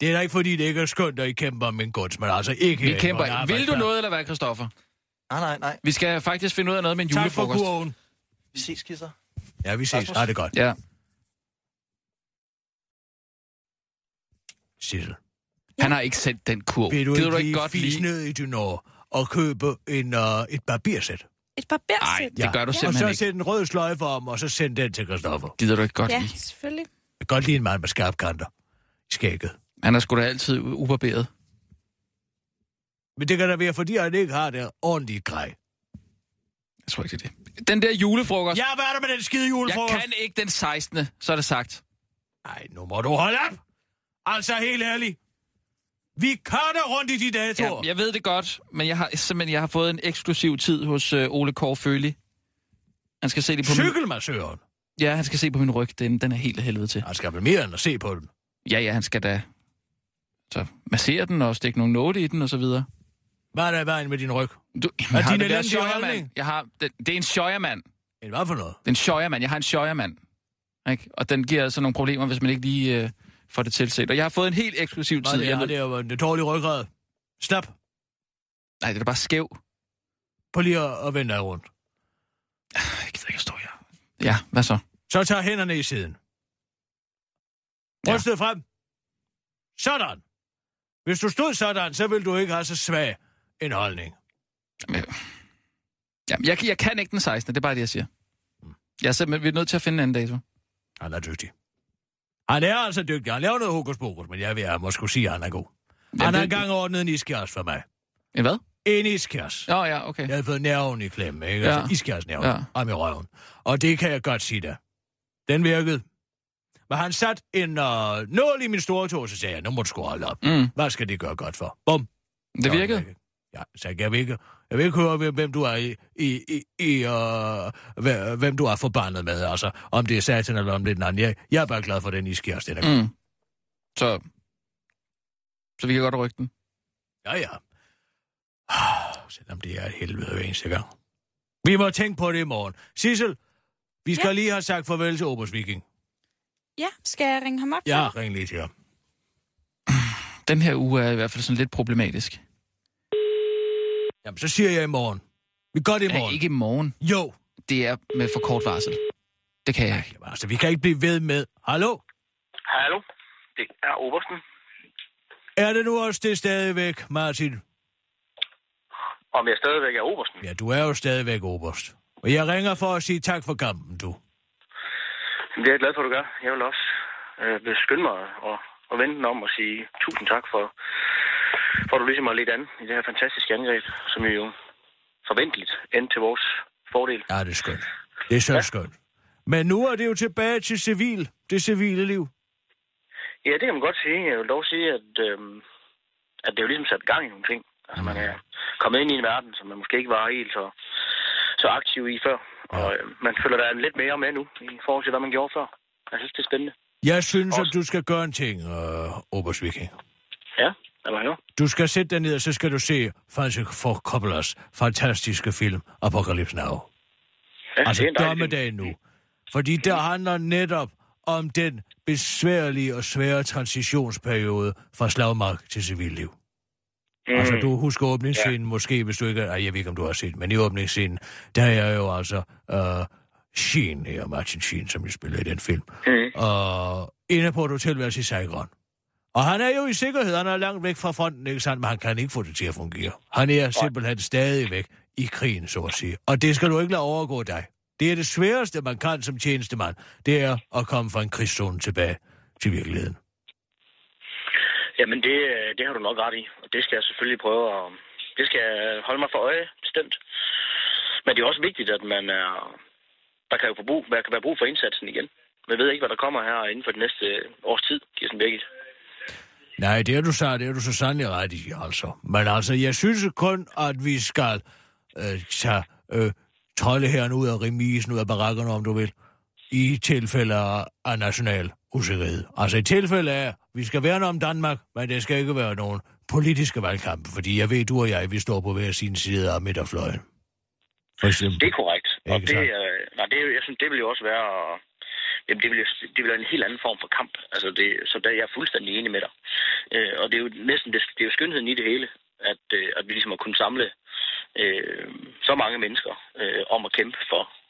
Det er da ikke fordi, det ikke er skønt, at I kæmper om en gods, men altså ikke... Vi kæmper ikke. Vil du noget, eller hvad, Christoffer? Nej. Vi skal faktisk finde ud af noget med en julefrokost. Tak for kurven. Vi ses, kisser. Ja, vi ses. Det er godt. Ja. Sissel. Han har ikke sendt den kurv. Vil du ikke godt lige ned i Dynor og købe et barbersæt? Et barbersæt. Nej, det gør du simpelthen ikke. Og så sæt en rød sløjfe om, og så send den til Christoffer. Gider du ikke godt lide? Ja, selvfølgelig. Jeg kan godt lide en mand med skarpe kanter. Skægget. Han er sgu da altid ubarberet. Men det kan da være, fordi han ikke har det ordentligt grej. Jeg tror ikke, det er det. Den der julefrokost. Ja, hvad er der med den skide julefrokost? Jeg kan ikke den 16. Så er det sagt. Nej, nu må du holde op. Altså, helt ærligt. Vi kører rundt i de datoer. Ja, jeg ved det godt, men jeg har fået en eksklusiv tid hos Ole Kåre Føli. Han skal se det på cykelmassøren. Ja, han skal se på min ryg. Den er helt af helvede til. Han skal vel mere end at se på den. Ja, han skal da så massere den og stikke nogle nåle i den og så videre. Hvad er der i vejen med din ryg? Det er en sjøjermand. Hvad for noget? Det er en sjøjermand. Jeg har en sjøjermand. Og den giver altså nogle problemer, hvis man ikke lige... for det tilset. Og jeg har fået en helt eksklusiv tid. Det er jo en dårlig ryggrad. Snap. Nej, det er da bare skæv. På lige at vende dig rundt. Jeg gider ikke at stå her. Ja, hvad så? Så tager hænderne i siden. Rystet frem. Sådan. Hvis du stod sådan, så vil du ikke have så svag en holdning. Jamen, jeg kan ikke den 16. Det er bare det, jeg siger. Jeg er simpelthen nødt til at finde en anden dato. Han er dygtig. Han er altså dygtig. Han laver noget hokus pokus, men jeg må sgu sige, at han er god. Han har engang ordnet en iskjærs for mig. En hvad? En iskjærs. Ja, ja, okay. Jeg har fået nerven i klemme, ikke? Ja. Altså iskjærsnerven. Ja. Om i røven. Og det kan jeg godt sige da. Den virkede. Men han sat en nål i min store tog, så sagde jeg, nu må du sgu holde op. Mm. Hvad skal det gøre godt for? Bum. Det virkede? Ja, så jeg vil ikke høre, hvem du er hvem du er forbandet med, altså. Om det er satan eller om det er den anden. Jeg er bare glad for den iskjærs, den er. Mm. Så vi kan godt rykke den. Ja, ja. Selvom det er et helvede hver eneste gang. Vi må tænke på det i morgen. Sissel, vi skal lige have sagt farvel til Obersten. Ja, skal jeg ringe ham op? Ja, ring lige til ham. Den her uge er i hvert fald sådan lidt problematisk. Jamen, så siger jeg i morgen. Vi gør det i morgen. Ja, ikke i morgen. Jo. Det er med for kort varsel. Det kan jeg ikke. Jamen, altså, vi kan ikke blive ved med. Hallo? Hallo, det er Obersten. Er det nu også det stadigvæk, Martin? Om jeg stadigvæk er obersten? Ja, du er jo stadigvæk oberst. Og jeg ringer for at sige tak for kampen, du. Det er jeg glad for, at du gør. Jeg vil også skynde mig og vende den om og sige tusind tak for at du ligesom har ledt an i det her fantastiske angreb, som jo forventeligt endte til vores fordel. Ja, det er skønt. Det er så skønt. Men nu er det jo tilbage til det civile liv. Ja, det kan man godt sige. Jeg vil dog sige, at det er jo ligesom sat gang i nogle ting. Altså, man er kommet ind i en verden, som man måske ikke var helt så aktiv i før. Ja. Og man føler, der er lidt mere med nu, i forhold til, hvad man gjorde før. Jeg synes, det er spændende. Jeg synes, at du skal gøre en ting, Obersten. Ja, hvad var det? Du skal sætte dig ned, og så skal du se Francis Ford Coppolas fantastiske film, Apocalypse Now. Ja, altså, dommedag nu. Fordi der handler netop om den besværlige og svære transitionsperiode fra slagmark til civilliv. Mm. Altså, du husker åbningsscenen, måske, hvis du ikke... jeg ved ikke, om du har set, men i åbningsscenen, der er jo altså Sheen her, Martin Sheen, som jeg spiller i den film, inde på et hotelværelse i Saigon. Og han er jo i sikkerhed, han er langt væk fra fronten, ikke sandt, men han kan ikke få det til at fungere. Han er simpelthen stadigvæk i krigen, så at sige. Og det skal du ikke lade overgå dig. Det er det sværeste, man kan som tjenestemand, det er at komme fra en krigszone tilbage til virkeligheden. Jamen, det har du nok ret i, og det skal jeg selvfølgelig prøve at... Det skal jeg holde mig for øje, bestemt. Men det er også vigtigt, at man er... Der kan jo være brug for indsatsen igen. Man ved ikke, hvad der kommer her inden for det næste års tid, Kirsten Birgit. Nej, det er du så, sandelig ret i, altså. Men altså, jeg synes kun, at vi skal tage troldeherren ud af remisen, ud af barakkerne, om du vil, i tilfælde af national usikkerhed. Altså i tilfælde af, vi skal værne om Danmark, men det skal ikke være nogen politiske valgkampe, fordi jeg ved, du og jeg, vi står på hver sin side af midterfløjen. For eksempel. Det er korrekt. Og jeg synes, det vil jo også være... Jamen, det vil jo en helt anden form for kamp. Altså, så der er jeg fuldstændig enig med dig. Og det er jo næsten... Det er jo skønheden i det hele, at vi ligesom har kunnet samle så mange mennesker om at kæmpe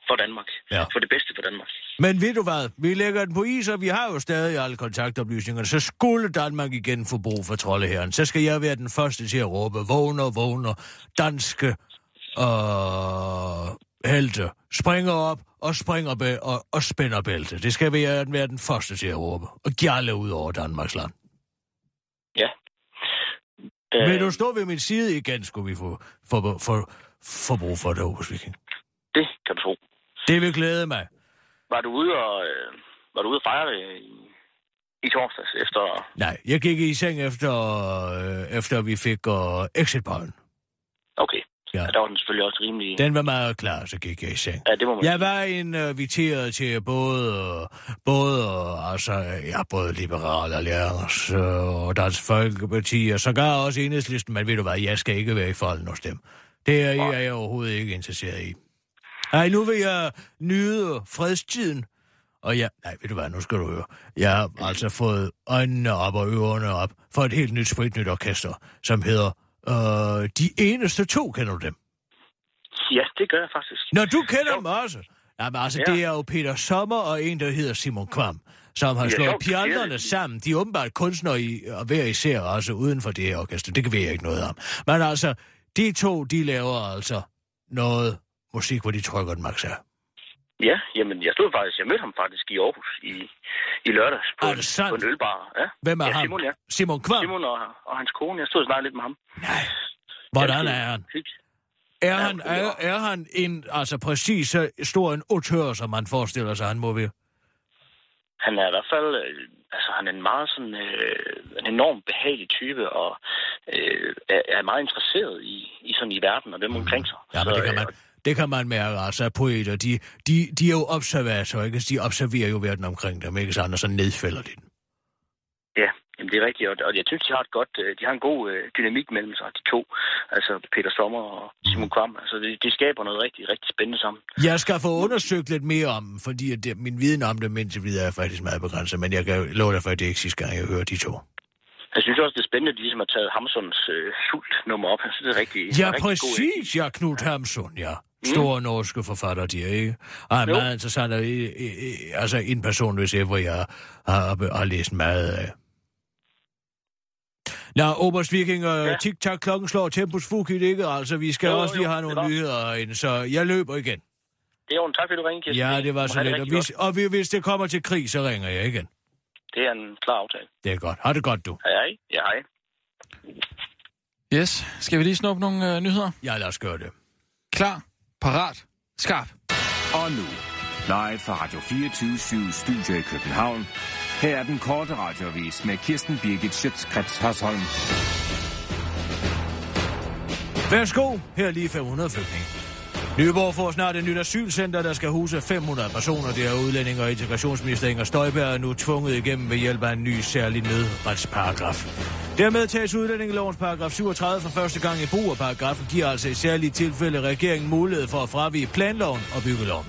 for Danmark. Ja. For det bedste for Danmark. Men ved du hvad? Vi lægger den på is, og vi har jo stadig alle kontaktoplysningerne. Så skulle Danmark igen få brug for troldeherren, så skal jeg være den første til at råbe, vågner, danske helte springer op og springer og spænder bælte. Det skal være den første til at råbe og gjalde ud over Danmarks land. Ja. Vil du stå ved min side igen, skulle vi få brug for det, Obersten? Det kan du tro. Det vil glæde mig. Var du ude og fejre i torsdags efter... Nej, jeg gik i seng efter vi fik exit-pollen. Okay, ja. Der var den selvfølgelig også rimelig... Den var meget klar, så gik jeg i seng. Ja, det må man... Jeg var inviteret til både liberale allierers og Dansk Folkeparti, og sågar også Enhedslisten, men ved du hvad, jeg skal ikke være i folden hos dem. Det er jeg overhovedet ikke interesseret i. Nej, nu vil jeg nyde fredstiden. Og ja, nej, ved du hvad, nu skal du høre. Jeg har altså fået øjnene op og ørerne op for et helt nyt, spritnyt orkester, som hedder De Eneste To, kender du dem? Ja, det gør jeg faktisk. Nå, du kender dem også? Jamen altså, det er jo Peter Sommer og en, der hedder Simon Kvam, som har slået pjanterne sammen. De er åbenbart kunstnere og hver især, altså uden for det her orkester. Det kan vi ikke noget om. Men altså, de to, de laver altså noget... musik, hvor de trykker den maks af. Ja, jamen jeg mødte ham faktisk i Aarhus i lørdags på en ølbar. Ja. Hvem er ham? Simon, ja. Simon Kvam? Simon og hans kone. Jeg stod og snakkede lidt med ham. Nej. Hvordan er han? Er han en, altså præcis så stor en autør, som man forestiller sig, han må være? Han er i hvert fald, han er en meget sådan, en enormt behagelig type, og er meget interesseret i verden og dem omkring sig. Ja, men det kan man mærke, altså poeter, de er jo observatorer, ikke? De observerer jo verden omkring dem, ikke sådan, og så nedfælder de den. Ja, jamen det er rigtigt, og jeg synes, de har en god dynamik mellem sig, de to, altså Peter Sommer og Simon Kvam, altså de skaber noget rigtig, rigtig spændende sammen. Jeg skal få undersøgt lidt mere om dem, fordi min viden om dem indtil videre er faktisk meget begrænset, men jeg kan love dig for, at det ikke sidste gang, jeg hører de to. Jeg synes også, det er spændende, at de ligesom har taget Hamsuns Sult-nummer op, så det er rigtig god. Ja, præcis, ja, Knud Hamsun, ja. Store norske forfatter, de er, ikke? Og meget interessant, altså en person, hvis jeg, hvor jeg har læst meget af. Nå, Obers Vikinger, ja. Tik-tak, klokken slår tempus fugtigt, ikke? Altså, vi skal også lige have nogle nyheder ind, så jeg løber igen. Det er ordentligt. Tak, fordi du ringede, Kirsten. Ja, det var så lidt. Og hvis det kommer til krig, så ringer jeg igen. Det er en klar aftale. Det er godt. Har det godt, du. Hej. Ja, hej. Yes. Skal vi lige snuppe nogle nyheder? Ja, lad os gøre det. Klar. Parat. Skarp. Og nu. Live fra Radio 24/7 Studio i København. Her er den korte radioavis med Kirsten Birgit Schiøtz Kretz Hørsholm. Værsgo. Her lige 500 flygtninge. Nyborg får snart et nyt asylcenter, der skal huse 500 personer. Det er udlænding og integrationsminister Inger Støjberg nu tvunget igennem ved hjælp af en ny særlig nødretsparagraf. Dermed tages udlændingelovens paragraf 37 for første gang i brug, og paragrafen giver altså i særlige tilfælde regeringen mulighed for at fravige planloven og byggeloven.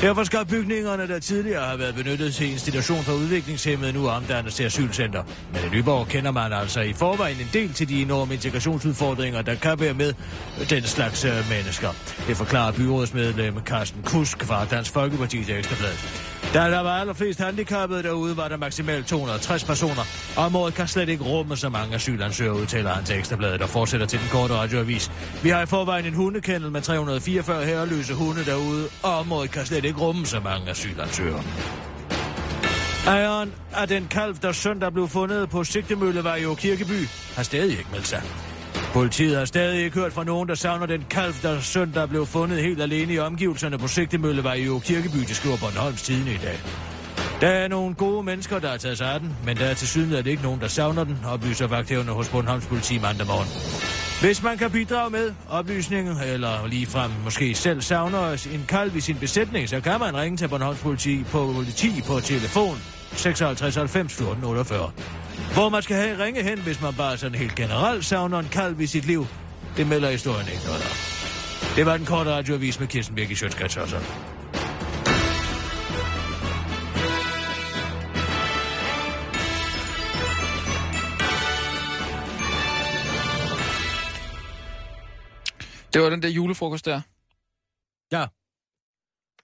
Derfor skal bygningerne, der tidligere har været benyttet til institution for udviklingshæmmede, nu omdannes til asylcenter. Men i Nyborg kender man altså i forvejen en del til de enorme integrationsudfordringer, der kan være med den slags mennesker. Det forklarer byrådsmedlem Carsten Kusk fra Dansk Folkeparti til Ekstrabladet. Da der var allerflest handicappede derude, var der maksimalt 260 personer. Området kan slet ikke rumme så mange asylansøgere, udtaler han til Ekstrabladet og fortsætter til den korte radioavis. Vi har i forvejen en hundekendel med 344 herreløse hunde derude, og området kan slet ikke rumme så mange asylansøgere. Ejeren af den kalv, der søndag blev fundet på Sigtemøllevej i Åkirkeby, har stadig ikke meldt sig. Politiet har stadig ikke hørt fra nogen, der savner den kalv, der søndag blev fundet helt alene i omgivelserne på Sigtemøllevej i Åkirkeby, det skriver Bornholms Tidende i dag. Der er nogle gode mennesker, der har taget sig af den, men der er tilsyneladende ikke nogen, der savner den, oplyser vagthævende hos Bornholms politi mandag morgen. Hvis man kan bidrage med oplysningen, eller ligefrem måske selv savner en kalv i sin besætning, så kan man ringe til Bornholms politi på telefon 56 90 14 48. Hvor man skal have ringe hen, hvis man bare sådan helt generelt savner en kalv i sit liv, det melder historien ikke noget om. Det var den korte radioavis med Kirsten Birgit Schiøtz Kretz Hørsholm. Det var den der julefrokost der. Ja.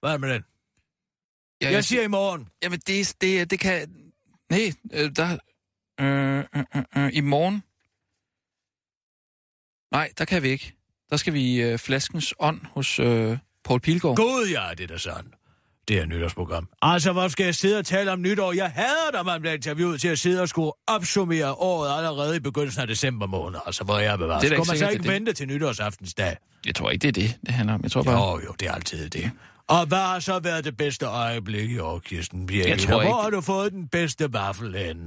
Hvad er med den? Ja, jeg siger i morgen. Jamen det kan... Nej, der... I morgen? Nej, der kan vi ikke. Der skal vi flaskens ånd hos Poul Pilgaard. God ja, det er da sådan. Det er et nytårsprogram. Altså, hvor skal jeg sidde og tale om nytår? Jeg hader, da man bliver interviewet til at sidde og skulle opsummere året allerede i begyndelsen af december måned. Altså, hvor jeg er bevaret. Skulle man så ikke vente til nytårsaftensdag? Jeg tror ikke, det er det handler om. Jeg tror bare... Jo, det er altid det. Og hvad har så været det bedste øjeblik i år, Kirsten Birgit? Jeg tror ikke... Hvor har du fået den bedste vaffel hen?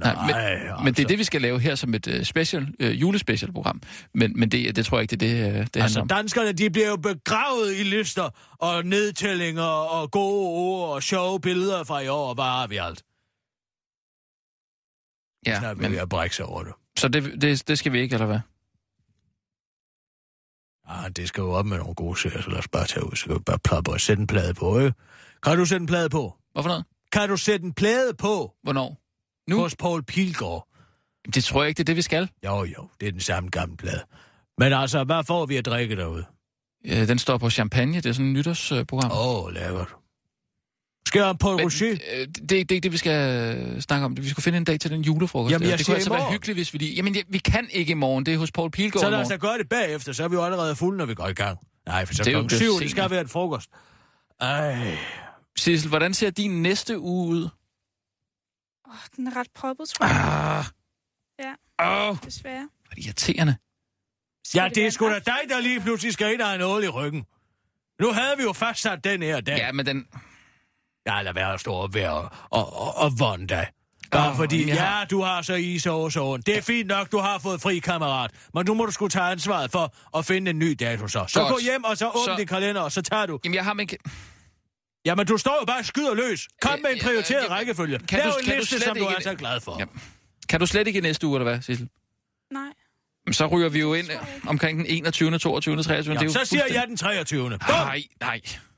Men det er det, vi skal lave her som et special, julespecialprogram. Men det tror jeg ikke, det handler om. Altså, danskerne, de bliver jo begravet i lister og nedtællinger og gode ord og sjove billeder fra i år, og hvad har vi alt? Ja, snart vil jeg brække sig over det. Så det skal vi ikke, eller hvad? Det skal jo op med nogle gode serier, så lad os bare tage ud. Så kan vi bare plappe og sætte en plade på, ikke? Kan du sætte en plade på? Hvorfor noget? Kan du sætte en plade på? Hvornår? Nu? Hos Poul Pilgaard. Det tror jeg ikke, det er det, vi skal. Jo, det er den samme gamle plade. Men altså, hvad får vi at drikke derude? Ja, den står på champagne, det er sådan et nytårsprogram. Lækkert. Skal jeg have Paul Rocher? Det er ikke det, vi skal snakke om. Vi skal finde en dag til den julefrokost. Jamen, det kunne altså være hyggeligt, hvis vi lige... Jamen, vi kan ikke i morgen. Det er hos Poul Pilgaard. Så lad os da gøre det bagefter. Så er vi jo allerede fulde, når vi går i gang. Nej, for så klokken 7. Det skal være en frokost. Ej, Sissel, hvordan ser din næste uge ud? Den er ret proppet, tror jeg. Ja, desværre. Hvor er det irriterende. Ja, det er sgu da dig, der lige pludselig skal ind og have en ål i ryggen. Nu havde vi jo fastsat den her dag. Ja, men den... Ja, lad være at stå op ved og vonda. Bare fordi, ja, du har så is og såen. Det er fint nok, du har fået fri, kammerat. Men nu må du sgu tage ansvaret for at finde en ny dato så. Så gå hjem, og så åbne din kalender, og så tager du... Jamen, jeg har min... Jamen, du står jo bare skyder løs. Kom med en prioriteret rækkefølge. Lav en liste, som du er så glad for. Ja. Kan du slet ikke i næste uge, eller hvad, Sissel? Nej. Så ryger vi jo ind omkring den 21., 22., 23. Ja, så siger jeg den 23. Nej, nej.